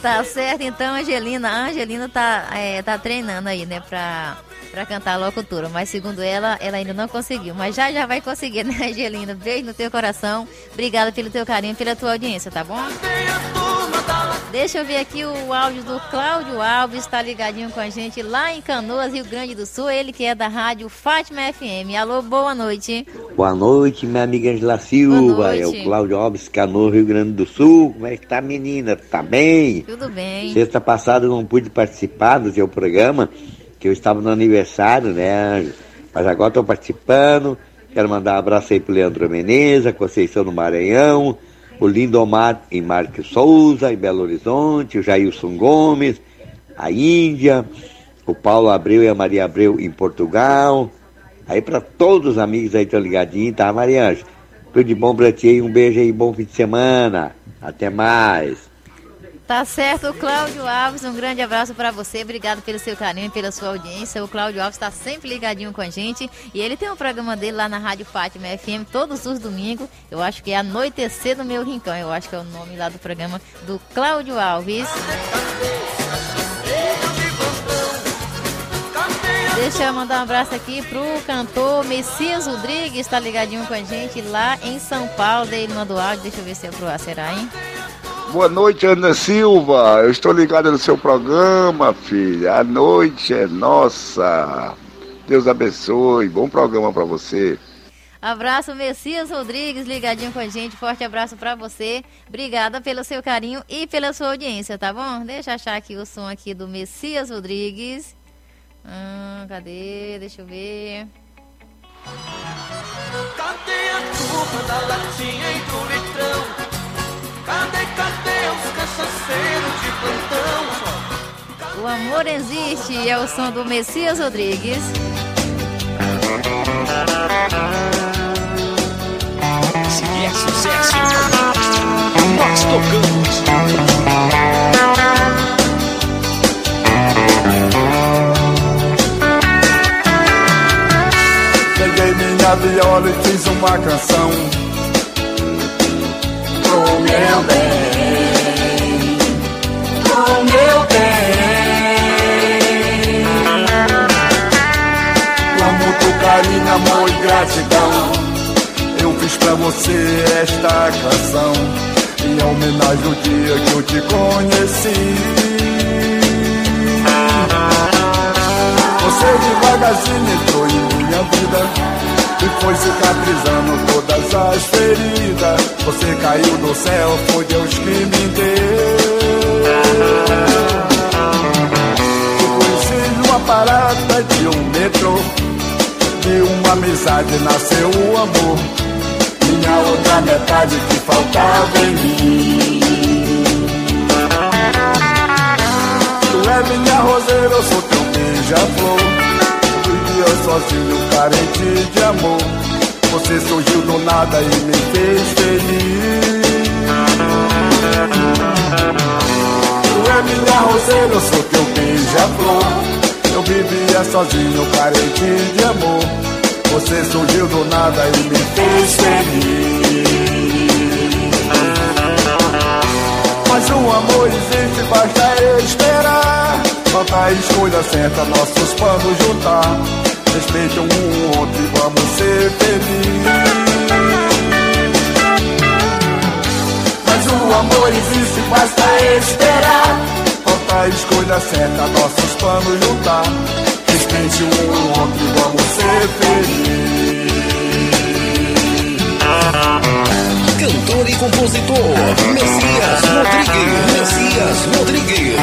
Tá certo, então, Angelina. A Angelina tá, é, tá treinando aí, né, pra, pra cantar a locutora. Mas, segundo ela, ela ainda não conseguiu. Mas já já vai conseguir, né, Angelina? Beijo no teu coração. Obrigada pelo teu carinho, pela tua audiência, tá bom? Deixa eu ver aqui o áudio do Cláudio Alves, está ligadinho com a gente lá em Canoas, Rio Grande do Sul, ele que é da Rádio Fátima F M. Alô, boa noite. Boa noite, minha amiga Anja Silva, é o Cláudio Alves, Canoas, Rio Grande do Sul. Como é que tá, menina? Tá bem? Tudo bem. Sexta passada eu não pude participar do seu programa, que eu estava no aniversário, né, Anja? Mas agora estou participando, quero mandar um abraço aí pro Leandro Menezes, a Conceição do Maranhão, o Lindomar em Marques Souza, em Belo Horizonte, o Jailson Gomes, a Índia, o Paulo Abreu e a Maria Abreu em Portugal. Aí para todos os amigos aí que estão ligadinhos, tá, Mariana? Tudo de bom pra ti aí, um beijo aí, bom fim de semana. Até mais. Tá certo, Cláudio Alves, um grande abraço para você, obrigado pelo seu carinho e pela sua audiência. O Cláudio Alves está sempre ligadinho com a gente e ele tem um programa dele lá na Rádio Fátima F M todos os domingos, eu acho que é Anoitecer no Meu Rincão, eu acho que é o nome lá do programa do Cláudio Alves. Deixa eu mandar um abraço aqui pro cantor Messias Rodrigues, está ligadinho com a gente lá em São Paulo, ele mandou áudio, deixa eu ver se é pro ar, será, hein? Boa noite, Anja Silva. Eu estou ligado no seu programa, filha. A noite é nossa. Deus abençoe. Bom programa para você. Abraço, Messias Rodrigues, ligadinho com a gente. Forte abraço para você. Obrigada pelo seu carinho e pela sua audiência, tá bom? Deixa eu achar aqui o som aqui do Messias Rodrigues. Hum, cadê? Deixa eu ver. Cadê a turma da latinha e do litrão? Cadê, cadê os cachaceiros de plantão? O amor existe, é o som do Messias Rodrigues. Se é sucesso, nós tocamos. Minha viola e fiz uma canção. Com meu bem, com meu bem, com muito carinho, amor e gratidão, eu fiz pra você esta canção em homenagem ao dia que eu te conheci. Você devagarzinho entrou em minha vida e foi cicatrizando todas as feridas. Você caiu do céu, foi Deus que me deu. Eu conheci numa parada de um metrô, de uma amizade nasceu o amor, minha outra metade que faltava em mim. Tu é minha roseira, eu sou teu beija-flor, sozinho, carente de amor. Você surgiu do nada e me fez feliz. Tu é minha roseira, eu sou teu beija-flor, eu vivia sozinho, carente de amor. Você surgiu do nada e me fez feliz. Mas o amor existe, basta esperar. Falta a escolha certa, nossos planos juntar. Respeitam um outro e vamos ser felizes. Mas o amor existe, basta esperar. Falta a escolha certa, nossos planos juntar. Respeite um outro e vamos ser felizes. Cantor e compositor Messias Rodrigues, Messias Rodrigues.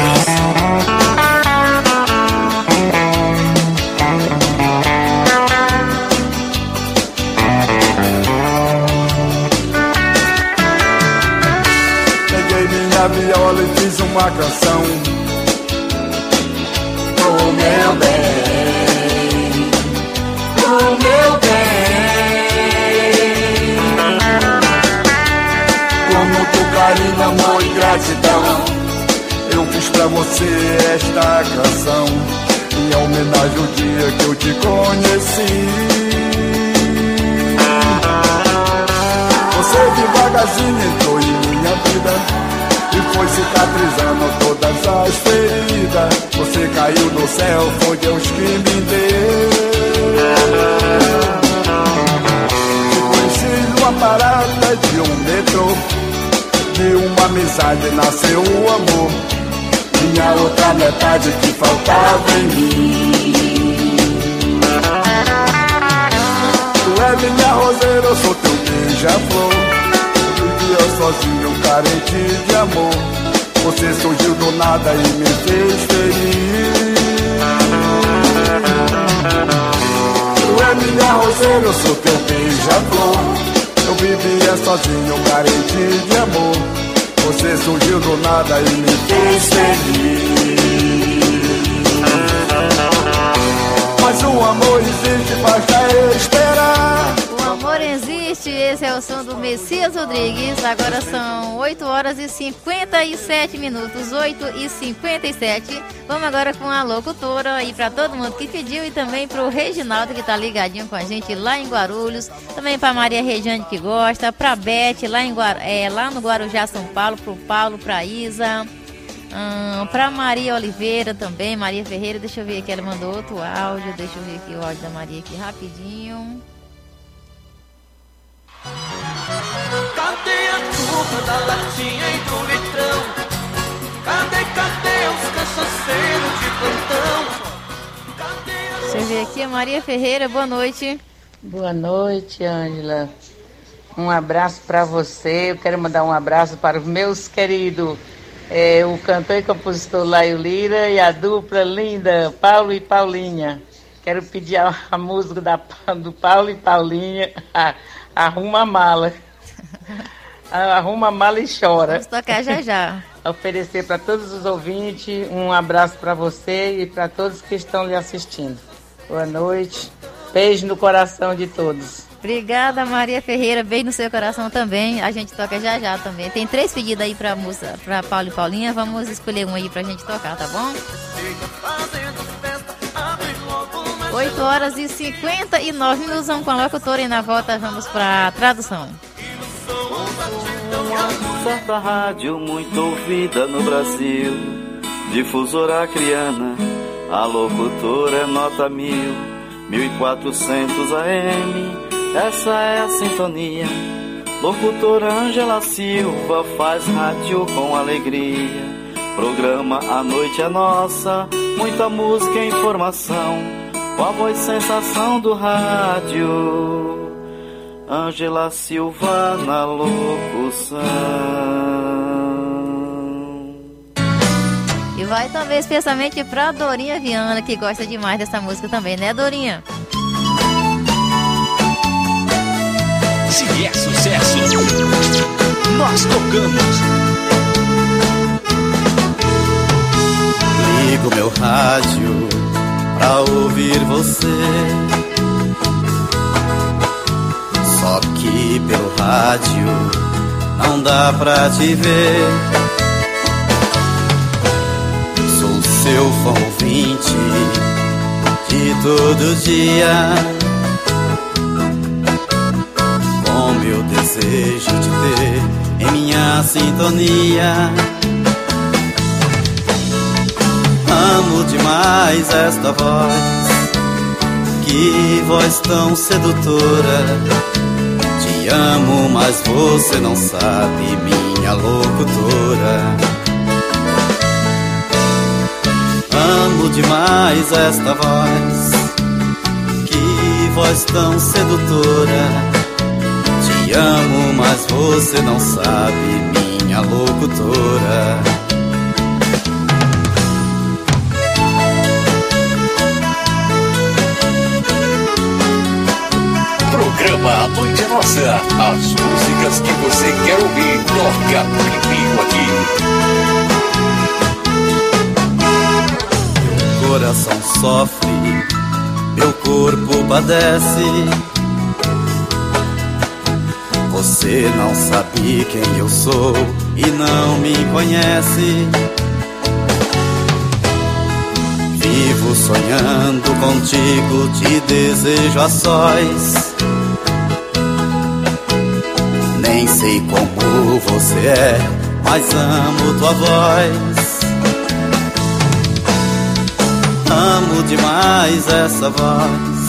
A viola e fiz uma canção. Oh meu bem, oh meu bem, com muito carinho, amor e gratidão, eu fiz pra você esta canção em homenagem ao dia que eu te conheci. Você devagarzinho entrou em minha vida e foi cicatrizando todas as feridas. Você caiu do céu, foi Deus que me deu. Conheci numa parada de um metrô, de uma amizade nasceu o amor, minha outra metade que faltava em mim. Tu é minha roseira, eu sou teu beija-flor, eu sozinho, carente de amor. Você surgiu do nada e me fez feliz. Tu é minha roseira, eu sou teu beija-flor, eu vivia sozinho, carente de amor. Você surgiu do nada e me fez feliz. Mas o amor existe, basta esperar. Existe, esse é o som do Messias Rodrigues. Agora são oito horas e cinquenta e sete minutos, oito e cinquenta e sete. Vamos agora com a locutora aí para todo mundo que pediu e também para o Reginaldo, que tá ligadinho com a gente lá em Guarulhos, também para Maria Regiane, que gosta, para Beth lá em Guar... é, lá no Guarujá, São Paulo, pro Paulo, para Isa, hum, para Maria Oliveira também, Maria Ferreira. Deixa eu ver aqui, ela mandou outro áudio, deixa eu ver aqui o áudio da Maria aqui rapidinho. Cadê a turma da latinha e do litrão? Cadê, cadê os cachaceiros de plantão? Cadê a... Deixa eu ver aqui, a Maria Ferreira, boa noite. Boa noite, Ângela. Um abraço para você. Eu quero mandar um abraço para os meus queridos, é, o cantor e compositor Laio Lira e a dupla linda Paulo e Paulinha. Quero pedir a, a música da, do Paulo e Paulinha, a, Arruma a Mala. Arruma a mala e chora. Vamos tocar já já. Oferecer para todos os ouvintes um abraço para você e para todos que estão lhe assistindo. Boa noite. Beijo no coração de todos. Obrigada, Maria Ferreira. Beijo no seu coração também. A gente toca já já também. Tem três pedidos aí pra, moça, pra Paulo e Paulinha. Vamos escolher um aí pra gente tocar, tá bom? oito horas e cinquenta e nove minutos. Vamos com a locutora e na volta vamos pra tradução. Uma certa rádio muito ouvida no Brasil, Difusora Acreana, a locutora é nota mil, mil e quatrocentos A M, essa é a sintonia. Locutora Ângela Silva faz rádio com alegria. Programa A Noite é Nossa, muita música e informação, com a voz sensação do rádio. Ângela Silva na locução. E vai também especialmente pra Dorinha Viana, que gosta demais dessa música também, né, Dorinha? Se é sucesso, nós tocamos. Ligo meu rádio pra ouvir você, só que pelo rádio não dá pra te ver. Sou seu fã ouvinte de todo dia, como eu desejo te ter em minha sintonia. Amo demais esta voz, que voz tão sedutora. Te amo, mas você não sabe, minha locutora. Amo demais esta voz, que voz tão sedutora. Te amo, mas você não sabe, minha locutora. A noite é nossa, as músicas que você quer ouvir, toca comigo aqui. Meu coração sofre, meu corpo padece. Você não sabe quem eu sou e não me conhece. Vivo sonhando contigo, te desejo a sós. Nem sei como você é, mas amo tua voz. Amo demais essa voz,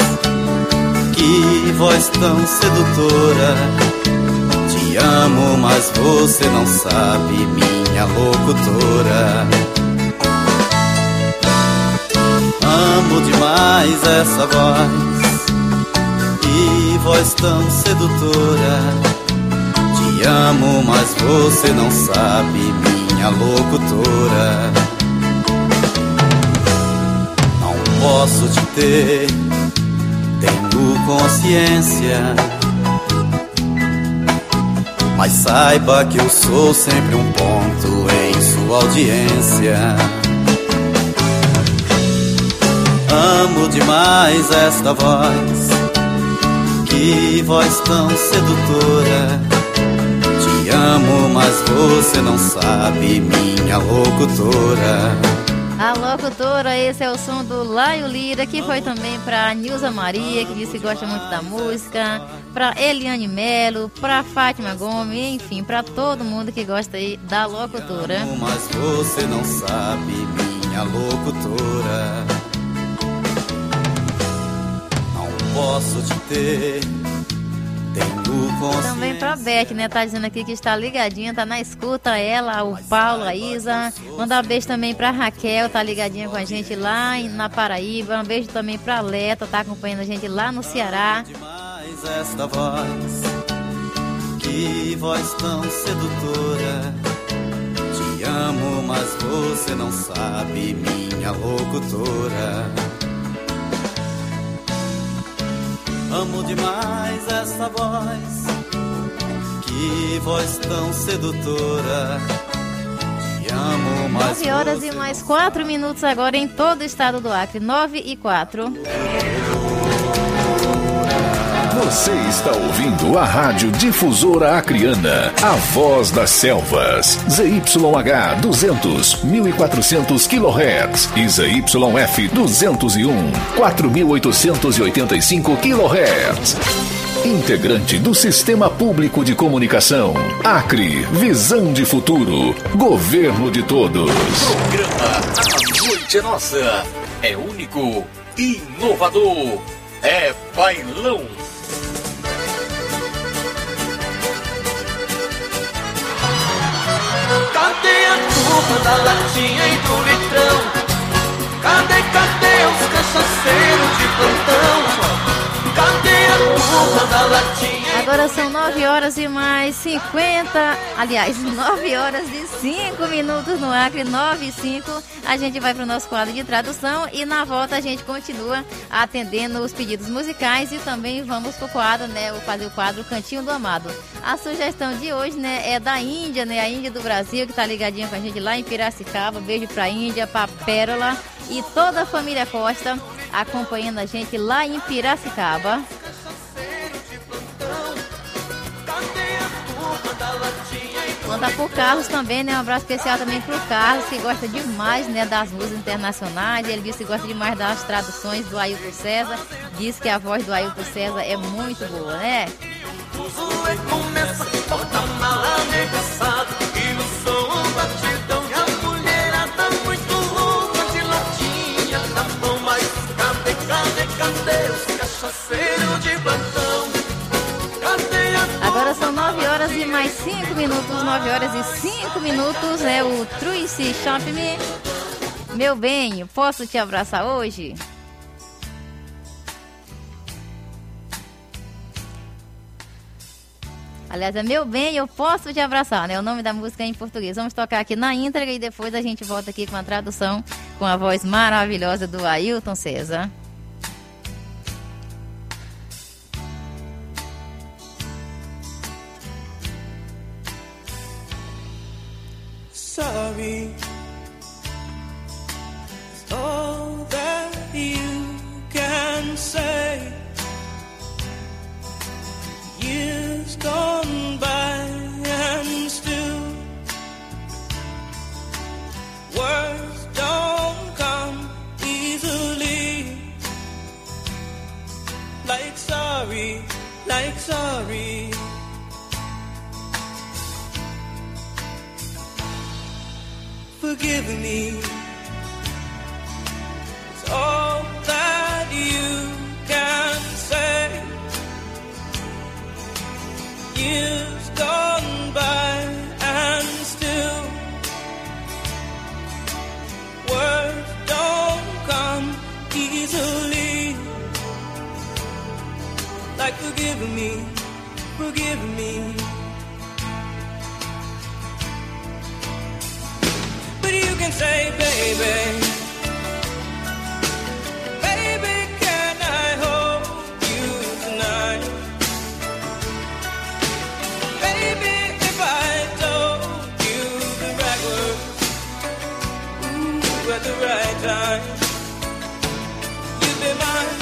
que voz tão sedutora. Te amo, mas você não sabe, minha locutora. Amo demais essa voz, que voz tão sedutora. Te amo, mas você não sabe, minha locutora. Não posso te ter, tenho consciência, mas saiba que eu sou sempre um ponto em sua audiência. Amo demais esta voz, que voz tão sedutora. Te amo, mas você não sabe, minha locutora. A locutora, esse é o som do Laio Lira, que foi também pra Nilza Maria, que disse que gosta muito da música, pra Eliane Melo, pra Fátima Gomes, enfim, pra todo mundo que gosta aí da locutora. Te amo, mas você não sabe, minha locutora. Não posso te ter. Também pra Beth, né? Tá dizendo aqui que está ligadinha, tá na escuta. Ela, o Paulo, a Isa. Mandar um beijo também pra Raquel, tá ligadinha com a gente lá na Paraíba. Um beijo também pra Leta, tá acompanhando a gente lá no Ceará. Demais esta voz, que voz tão sedutora. Te amo, mas você não sabe, minha locutora. Amo demais essa voz, que voz tão sedutora. Te amo, mas nove horas e mais quatro minutos agora em todo o estado do Acre, nove e quatro. Você está ouvindo a Rádio Difusora Acreana, a voz das selvas. Z Y H duzentos, mil e quatrocentos kHz. E Z Y F duzentos e um, quatro mil oitocentos e oitenta e cinco kHz. Integrante do Sistema Público de Comunicação. Acre, visão de futuro. Governo de todos. Programa A Noite é Nossa. É único, inovador. É bailão. Cadê a turma da latinha e do litrão? Cadê, cadê os cachaceiros de plantão? Cadê a turma da latinha? Agora são nove horas e mais cinquenta. Aliás, nove horas e cinco minutos no Acre, nove e cinco. A gente vai para o nosso quadro de tradução e na volta a gente continua atendendo os pedidos musicais e também vamos para o quadro, né? Fazer o quadro Cantinho do Amado. A sugestão de hoje, né, é da Índia, né? A Índia do Brasil, que está ligadinha com a gente lá em Piracicaba. Beijo para a Índia, para Pérola e toda a família Costa acompanhando a gente lá em Piracicaba. Mandar pro Carlos também, né? Um abraço especial também pro Carlos, que gosta demais, né, das músicas internacionais. Ele disse que gosta demais das traduções do Ailton César. Diz que a voz do Ailton César é muito boa, né? Agora são nove horas e mais cinco minutos, nove horas e cinco minutos, é o Truice Shop Me. Meu bem, posso te abraçar hoje? Aliás, é meu bem, eu posso te abraçar, né? O nome da música é em português. Vamos tocar aqui na íntegra e depois a gente volta aqui com a tradução, com a voz maravilhosa do Ailton César. Sorry, it's all that you can say. Years gone by and still words don't come easily. Like sorry, like sorry. Forgive me, it's all that you can say. Years gone by and still words don't come easily. Like forgive me, forgive me. You can say, baby, baby, can I hold you tonight? Baby, if I told you the right words, ooh, at the right time, you'd be mine.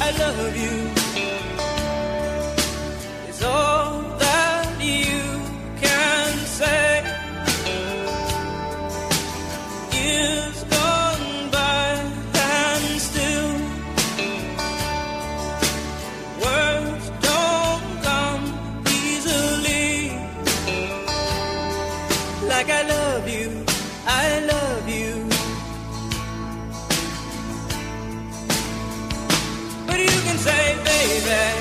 I love you. All that you can say. Years gone by and still words don't come easily. Like I love you, I love you. But you can say, baby,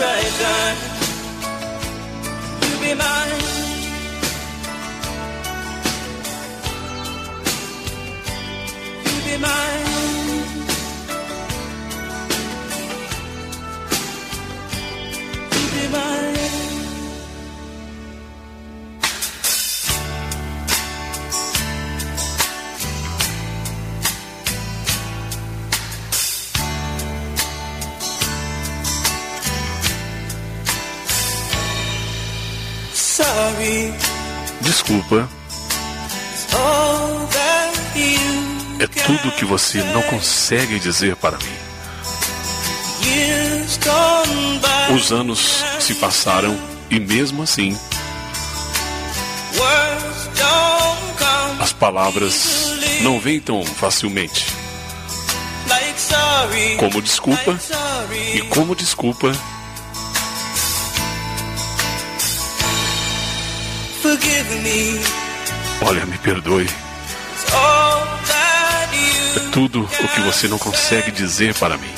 right time to be mine. Desculpa é tudo o que você não consegue dizer para mim. Os anos se passaram e mesmo assim as palavras não vêm tão facilmente. Como desculpa e como desculpa olha, me perdoe. É tudo o que você não consegue dizer para mim.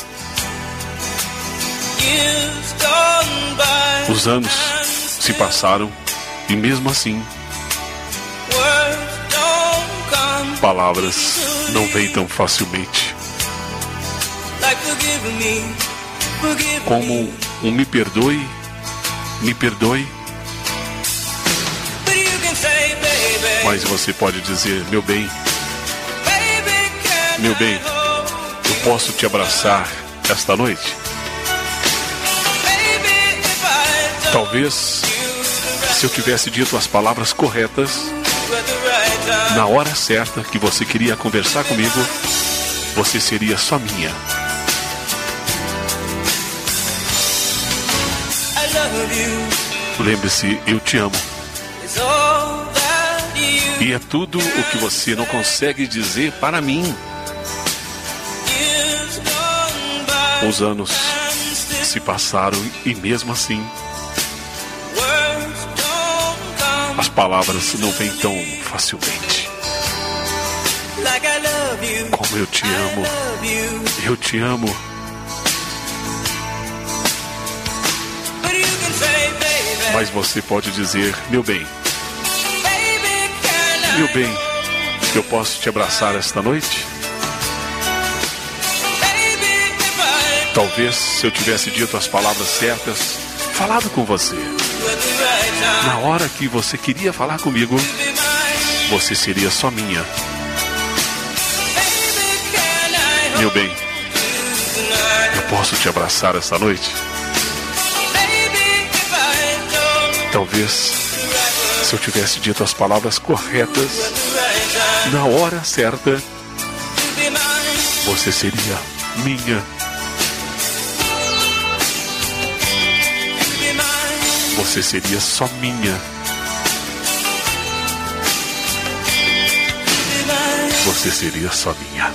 Os anos se passaram e mesmo assim palavras não vêm tão facilmente. Como um me perdoe, me perdoe. Mas você pode dizer, meu bem, meu bem, eu posso te abraçar esta noite? Talvez, se eu tivesse dito as palavras corretas, na hora certa que você queria conversar comigo, você seria só minha. Lembre-se, eu te amo. E é tudo o que você não consegue dizer para mim. Os anos se passaram e mesmo assim as palavras não vêm tão facilmente. Como eu te amo, eu te amo. Mas você pode dizer, meu bem, meu bem, eu posso te abraçar esta noite? Talvez se eu tivesse dito as palavras certas, falado com você, na hora que você queria falar comigo, você seria só minha. Meu bem, eu posso te abraçar esta noite? Talvez se eu tivesse dito as palavras corretas, na hora certa, você seria minha. Você seria só minha. Você seria só minha.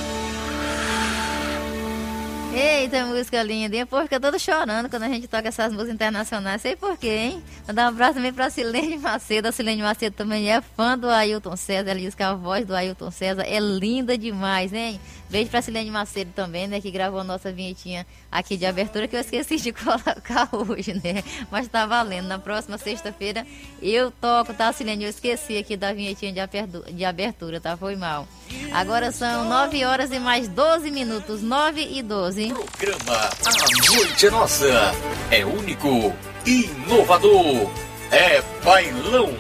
Eita, música linda. E o povo fica todo chorando quando a gente toca essas músicas internacionais. Sei por quê, hein? Mandar um abraço também para a Silene Macedo. A Silene Macedo também é fã do Ailton César. Ela diz que a voz do Ailton César é linda demais, hein? Beijo para a Silene Macedo também, né? Que gravou a nossa vinhetinha aqui de abertura, que eu esqueci de colocar hoje, né? Mas tá valendo. Na próxima sexta-feira eu toco, tá, Silene? Eu esqueci aqui da vinhetinha de abertura, tá? Foi mal. Agora são nove horas e mais doze minutos. nove e doze. Programa A Noite é Nossa é único, inovador, é bailão.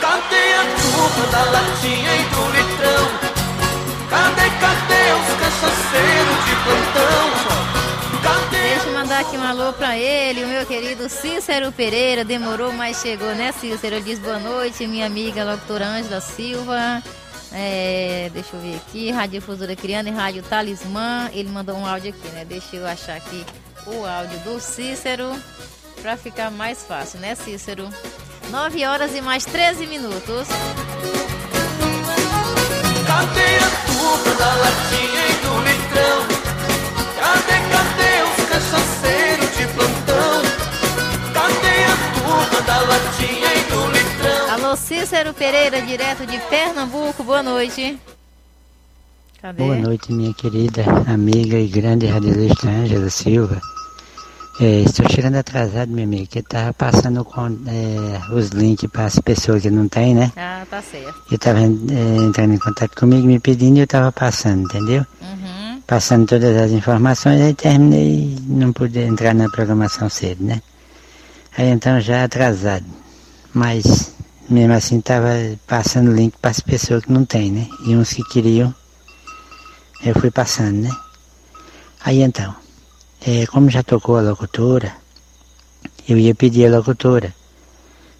Cadê a turma da latinha e do litrão? Cadê, cadê os cachaceiros de plantão? Cadê? Deixa eu mandar aqui um alô pra ele, o meu querido Cícero Pereira. Demorou, mas chegou, né, Cícero? Ele diz boa noite, minha amiga locutora Anja Silva. É, deixa eu ver aqui, Rádio Difusora Acreana e Rádio Talismã. Ele mandou um áudio aqui, né? Deixa eu achar aqui o áudio do Cícero pra ficar mais fácil, né, Cícero? nove horas e mais treze minutos. Cadê a turma da latinha e do litrão? Cadê, cadê os cachaceiros de plantão? Cadê a turma da latinha e do litrão? Alô, Cícero Pereira, direto de Pernambuco, boa noite. Cadê? Boa noite, minha querida amiga e grande radialista Ângela Silva. É, estou chegando atrasado, minha amiga, que eu estava passando com, é, os links para as pessoas que não têm, né? Ah, tá certo. Eu estava é, entrando em contato comigo, me pedindo e eu estava passando, entendeu? Uhum. Passando todas as informações, aí terminei, não pude entrar na programação cedo, né? Aí então já atrasado, mas... mesmo assim estava passando o link para as pessoas que não tem, né? E uns que queriam, eu fui passando, né? Aí então, é, como já tocou a locutora, Eu ia pedir a locutora,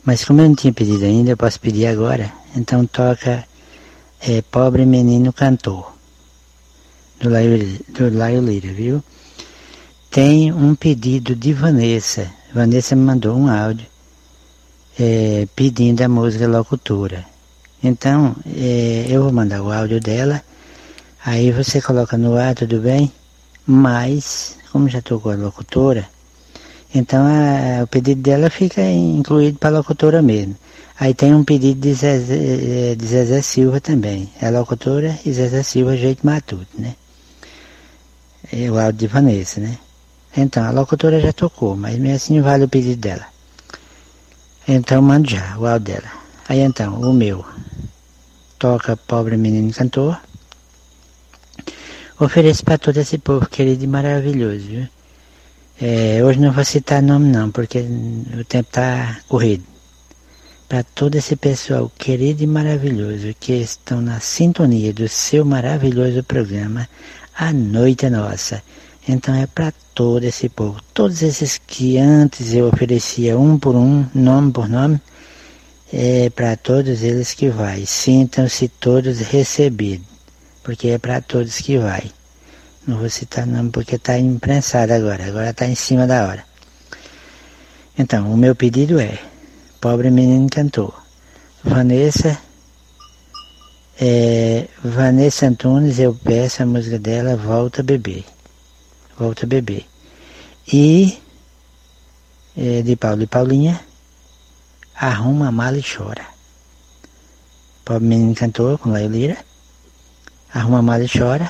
mas como eu não tinha pedido ainda, eu posso pedir agora. Então toca é, Pobre Menino Cantor, do Laio, do Laio Lira, viu? Tem um pedido de Vanessa. Vanessa me mandou um áudio é, pedindo a música locutora. Então é, eu vou mandar o áudio dela, aí você coloca no ar, tudo bem? Mas, como já estou com a locutora, então a, o pedido dela fica incluído para a locutora mesmo. Aí tem um pedido de Zezé, de Zezé Silva também. É a locutora e Zezé Silva, jeito matuto, né? É o áudio de Vanessa, né? Então, a locutora já tocou, mas mesmo assim vale o pedido dela. Então mando já o áudio dela. Aí então, o meu. Toca Pobre Menino Cantor. Ofereço para todo esse povo querido e maravilhoso, viu? É, hoje não vou citar nome não, porque o tempo está corrido. Para todo esse pessoal querido e maravilhoso que estão na sintonia do seu maravilhoso programa, A Noite é Nossa. Então é para todo esse povo, todos esses que antes eu oferecia um por um, nome por nome, é para todos eles que vai. Sintam-se todos recebidos, porque é para todos que vai. Não vou citar nome porque está imprensado agora, agora está em cima da hora. Então, o meu pedido é Pobre Menino Cantor, Vanessa, é, Vanessa Antunes, eu peço a música dela, Volta Bebê, Volta Bebê. E, é, de Paulo e Paulinha, Arruma a Mala e Chora. Pobre Menino Cantor, com Laio Lira, Arruma a Mala e Chora.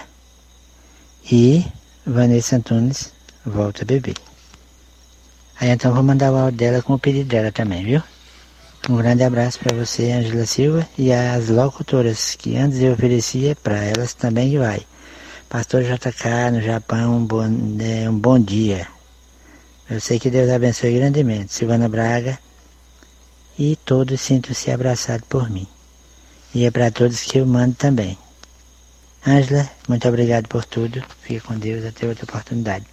E Vanessa Antunes, Volta Bebê. Aí então vou mandar o áudio dela com o pedido dela também, viu? Um grande abraço para você, Ângela Silva, e as locutoras que antes eu oferecia, para elas também vai. Pastor J K no Japão, um bom, né, um bom dia. Eu sei que Deus abençoe grandemente. Silvana Braga, e todos sintam-se abraçados por mim. E é para todos que eu mando também. Ângela, muito obrigado por tudo. Fique com Deus, até outra oportunidade.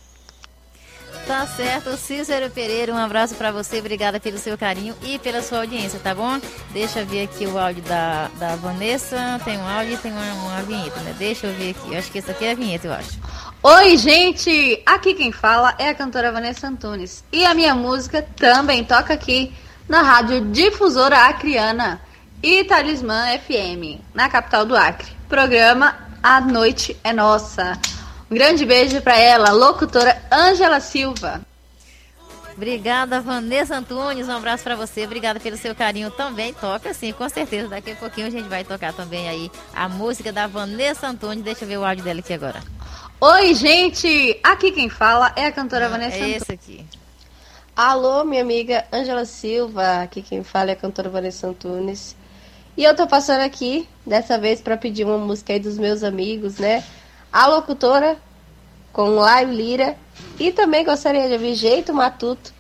Tá certo, Cícero Pereira, um abraço pra você. Obrigada pelo seu carinho e pela sua audiência, tá bom? Deixa eu ver aqui o áudio da, da Vanessa. Tem um áudio e tem uma, uma vinheta, né? Deixa eu ver aqui. Eu acho que essa aqui é a vinheta, eu acho. Oi, gente! Aqui quem fala é a cantora Vanessa Antunes. E a minha música também toca aqui na Rádio Difusora Acreana e Talismã F M, na capital do Acre. Programa A Noite é Nossa. Um grande beijo para ela, locutora Ângela Silva. Obrigada, Vanessa Antunes, um abraço para você, obrigada pelo seu carinho também. Toca sim, com certeza, daqui a pouquinho a gente vai tocar também aí a música da Vanessa Antunes. Deixa eu ver o áudio dela aqui agora. Oi, gente, aqui quem fala é a cantora ah, Vanessa Antunes. É esse aqui. Alô, minha amiga Ângela Silva, aqui quem fala é a cantora Vanessa Antunes. E eu tô passando aqui, dessa vez, pra pedir uma música aí dos meus amigos, né? A locutora, com Laio Lira. E também gostaria de ouvir Jeito Matuto,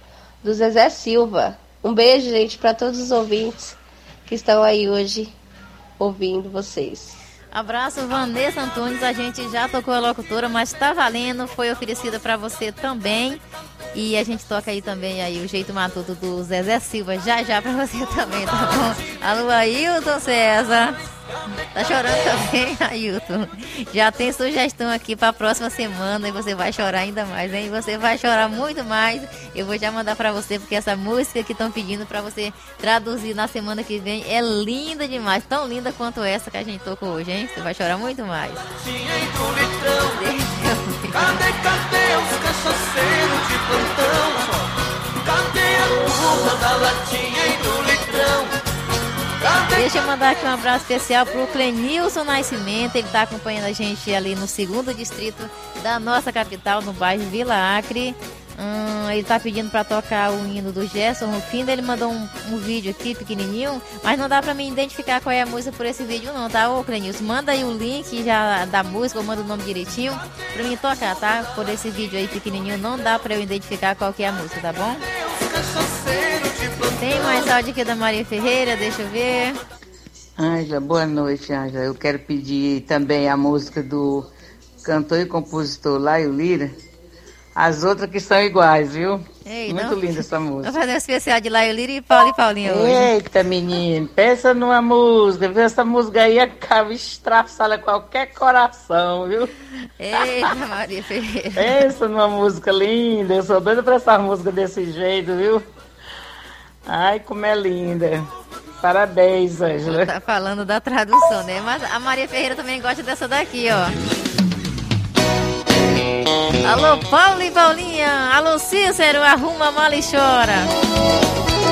do Zezé Silva. Um beijo, gente, pra todos os ouvintes que estão aí hoje ouvindo vocês. Abraço, Vanessa Antunes. A gente já tocou a locutora, mas tá valendo. Foi oferecida pra você também. E a gente toca aí também aí o Jeito Matuto do Zezé Silva, já já pra você também, tá bom? Alô, Ailton César. Tá chorando também, Ailton? Já tem sugestão aqui pra próxima semana e você vai chorar ainda mais, hein? Você vai chorar muito mais. Eu vou já mandar pra você, porque essa música que estão pedindo pra você traduzir na semana que vem é linda demais. Tão linda quanto essa que a gente tocou hoje, hein? Você vai chorar muito mais. Cadê, cadê os cachaceiros de plantão? Cadê a turma da latinha e do litrão? Cadê... Deixa eu mandar aqui um abraço especial pro Clenilson Nascimento. Ele tá acompanhando a gente ali no segundo distrito da nossa capital, no bairro Vila Acre. Hum, ele tá pedindo para tocar o hino do Gerson Rufindo. Ele mandou um, um vídeo aqui pequenininho, mas não dá para mim identificar qual é a música por esse vídeo não, tá? Ô, Clenilson, manda aí o link já da música, ou manda o nome direitinho para mim tocar, tá? Por esse vídeo aí pequenininho não dá para eu identificar qual que é a música, tá bom? Tem mais áudio aqui da Maria Ferreira, deixa eu ver. Ângela, boa noite, Ângela. Eu quero pedir também a música do cantor e compositor Laio Lira, As outras que são iguais, viu? Ei, muito não, linda essa música. Vamos fazer um especial de Laio Lira e Paulo e Paulinha hoje. Eita, menino, pensa numa música. Essa música aí acaba estraçada qualquer coração, viu? Eita, Maria Ferreira. Pensa numa música linda. Eu sou doida pra essa música desse jeito, viu? Ai, como é linda. Parabéns, Ângela. Tá falando da tradução, né? Mas a Maria Ferreira também gosta dessa daqui, ó. Alô, Paulo e Paulinha. Alô, Cícero, arruma, mala e chora. O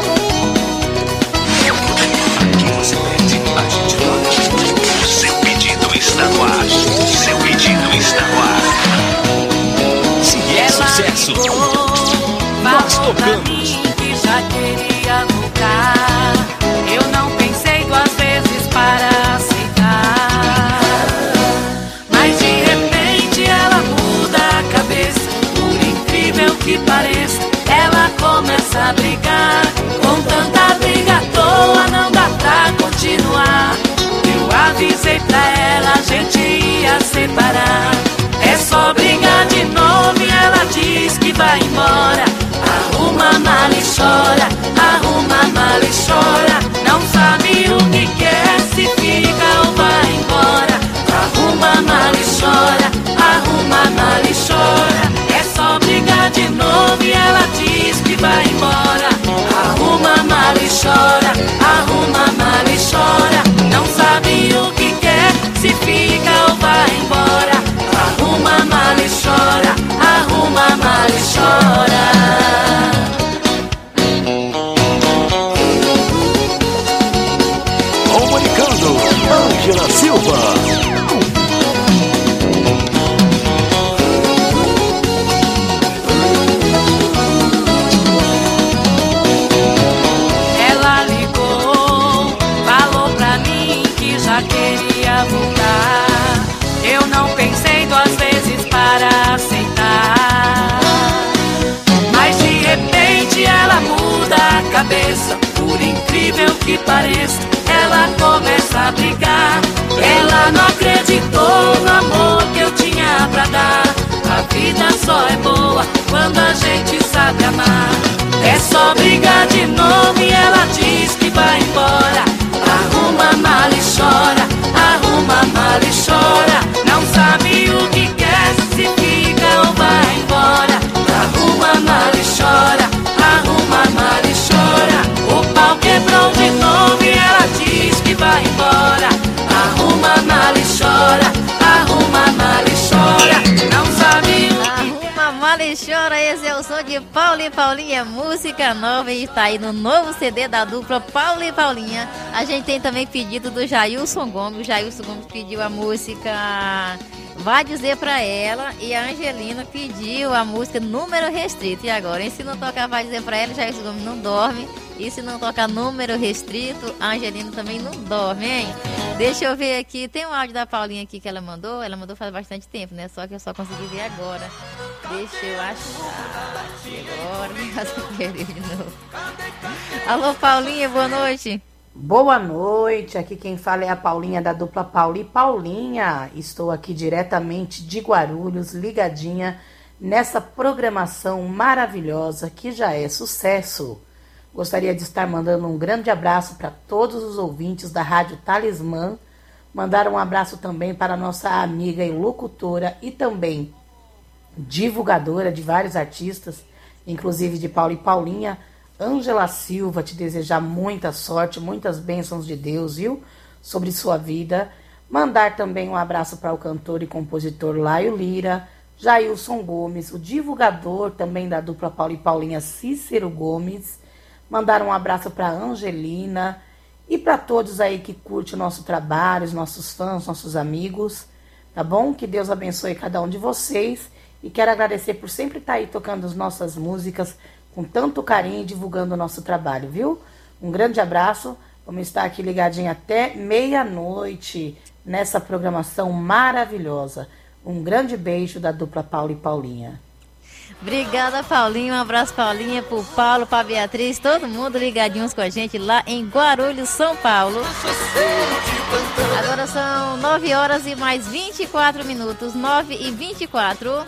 que você pede, a gente fala. Seu pedido está no ar. Seu pedido está no ar. Se é sucesso, nós tocamos. Que já queria voltar. Eu não pensei duas vezes para aceitar. Mas de repente ela muda a cabeça, por incrível que pareça, ela começa a brigar. Com tanta briga à toa não dá pra continuar. Eu avisei pra ela, a gente ia separar. É só brigar de novo e ela diz que vai embora. Arruma a mala e chora, arruma a mala e chora. Não sabe o que quer, se fica ou vai embora. Arruma a mala e chora, arruma a mala e chora. É só brigar de novo e ela diz que vai embora. Arruma a mala e chora, arruma a mala e chora. Não sabe o que quer, se fica ou vai embora. Arruma a mala e chora, arruma a mala e chora. Comunicando, Anja Silva. Por incrível que pareça, ela começa a brigar. Ela não acreditou no amor que eu tinha pra dar. A vida só é boa quando a gente sabe amar. É só brigar de novo e ela diz que vai embora. Arruma a mala e chora, arruma a mala e chora. Não sabe o que quer, se fica ou vai embora. Arruma a mala e chora, arruma a mala e chora. O pau quebrou de novo e ela diz que vai embora. Arruma a mala e chora, arruma a mala e chora. Não sabe o que... Arruma a mala e chora, esse é o som de Paulo e Paulinha, música nova, e está aí no novo C D da dupla Paulo e Paulinha. A gente tem também pedido do Jailson Gomes. O Jailson Gomes pediu a música... Vai dizer pra ela, e a Angelina pediu a música Número Restrito. E agora, e se não tocar Vai Dizer Pra Ela, Jailson Gomes não dorme. E se não tocar Número Restrito, a Angelina também não dorme, hein? Deixa eu ver aqui, tem um áudio da Paulinha aqui que ela mandou. Ela mandou faz bastante tempo, né? Só que eu só consegui ver agora. Deixa eu achar. Agora, mas querer de novo. Alô, Paulinha, boa noite. Boa noite, aqui quem fala é a Paulinha da dupla Paulo e Paulinha. Estou aqui diretamente de Guarulhos, ligadinha nessa programação maravilhosa que já é sucesso. Gostaria de estar mandando um grande abraço para todos os ouvintes da Rádio Talismã. Mandar um abraço também para nossa amiga e locutora e também divulgadora de vários artistas, inclusive de Paulo e Paulinha, Ângela Silva. Te desejar muita sorte, muitas bênçãos de Deus, viu? Sobre sua vida. Mandar também um abraço para o cantor e compositor Laio Lira, Jailson Gomes, o divulgador também da dupla Paulo e Paulinha, Cícero Gomes. Mandar um abraço para Angelina e para todos aí que curte o nosso trabalho, os nossos fãs, nossos amigos, tá bom? Que Deus abençoe cada um de vocês e quero agradecer por sempre estar aí tocando as nossas músicas com tanto carinho e divulgando o nosso trabalho, viu? Um grande abraço, vamos estar aqui ligadinho até meia-noite nessa programação maravilhosa. Um grande beijo da dupla Paulo e Paulinha. Obrigada, Paulinho, um abraço, Paulinha, pro Paulo, pra Beatriz, todo mundo ligadinhos com a gente lá em Guarulhos, São Paulo. Agora são nove horas e mais vinte e quatro minutos, nove e vinte e quatro.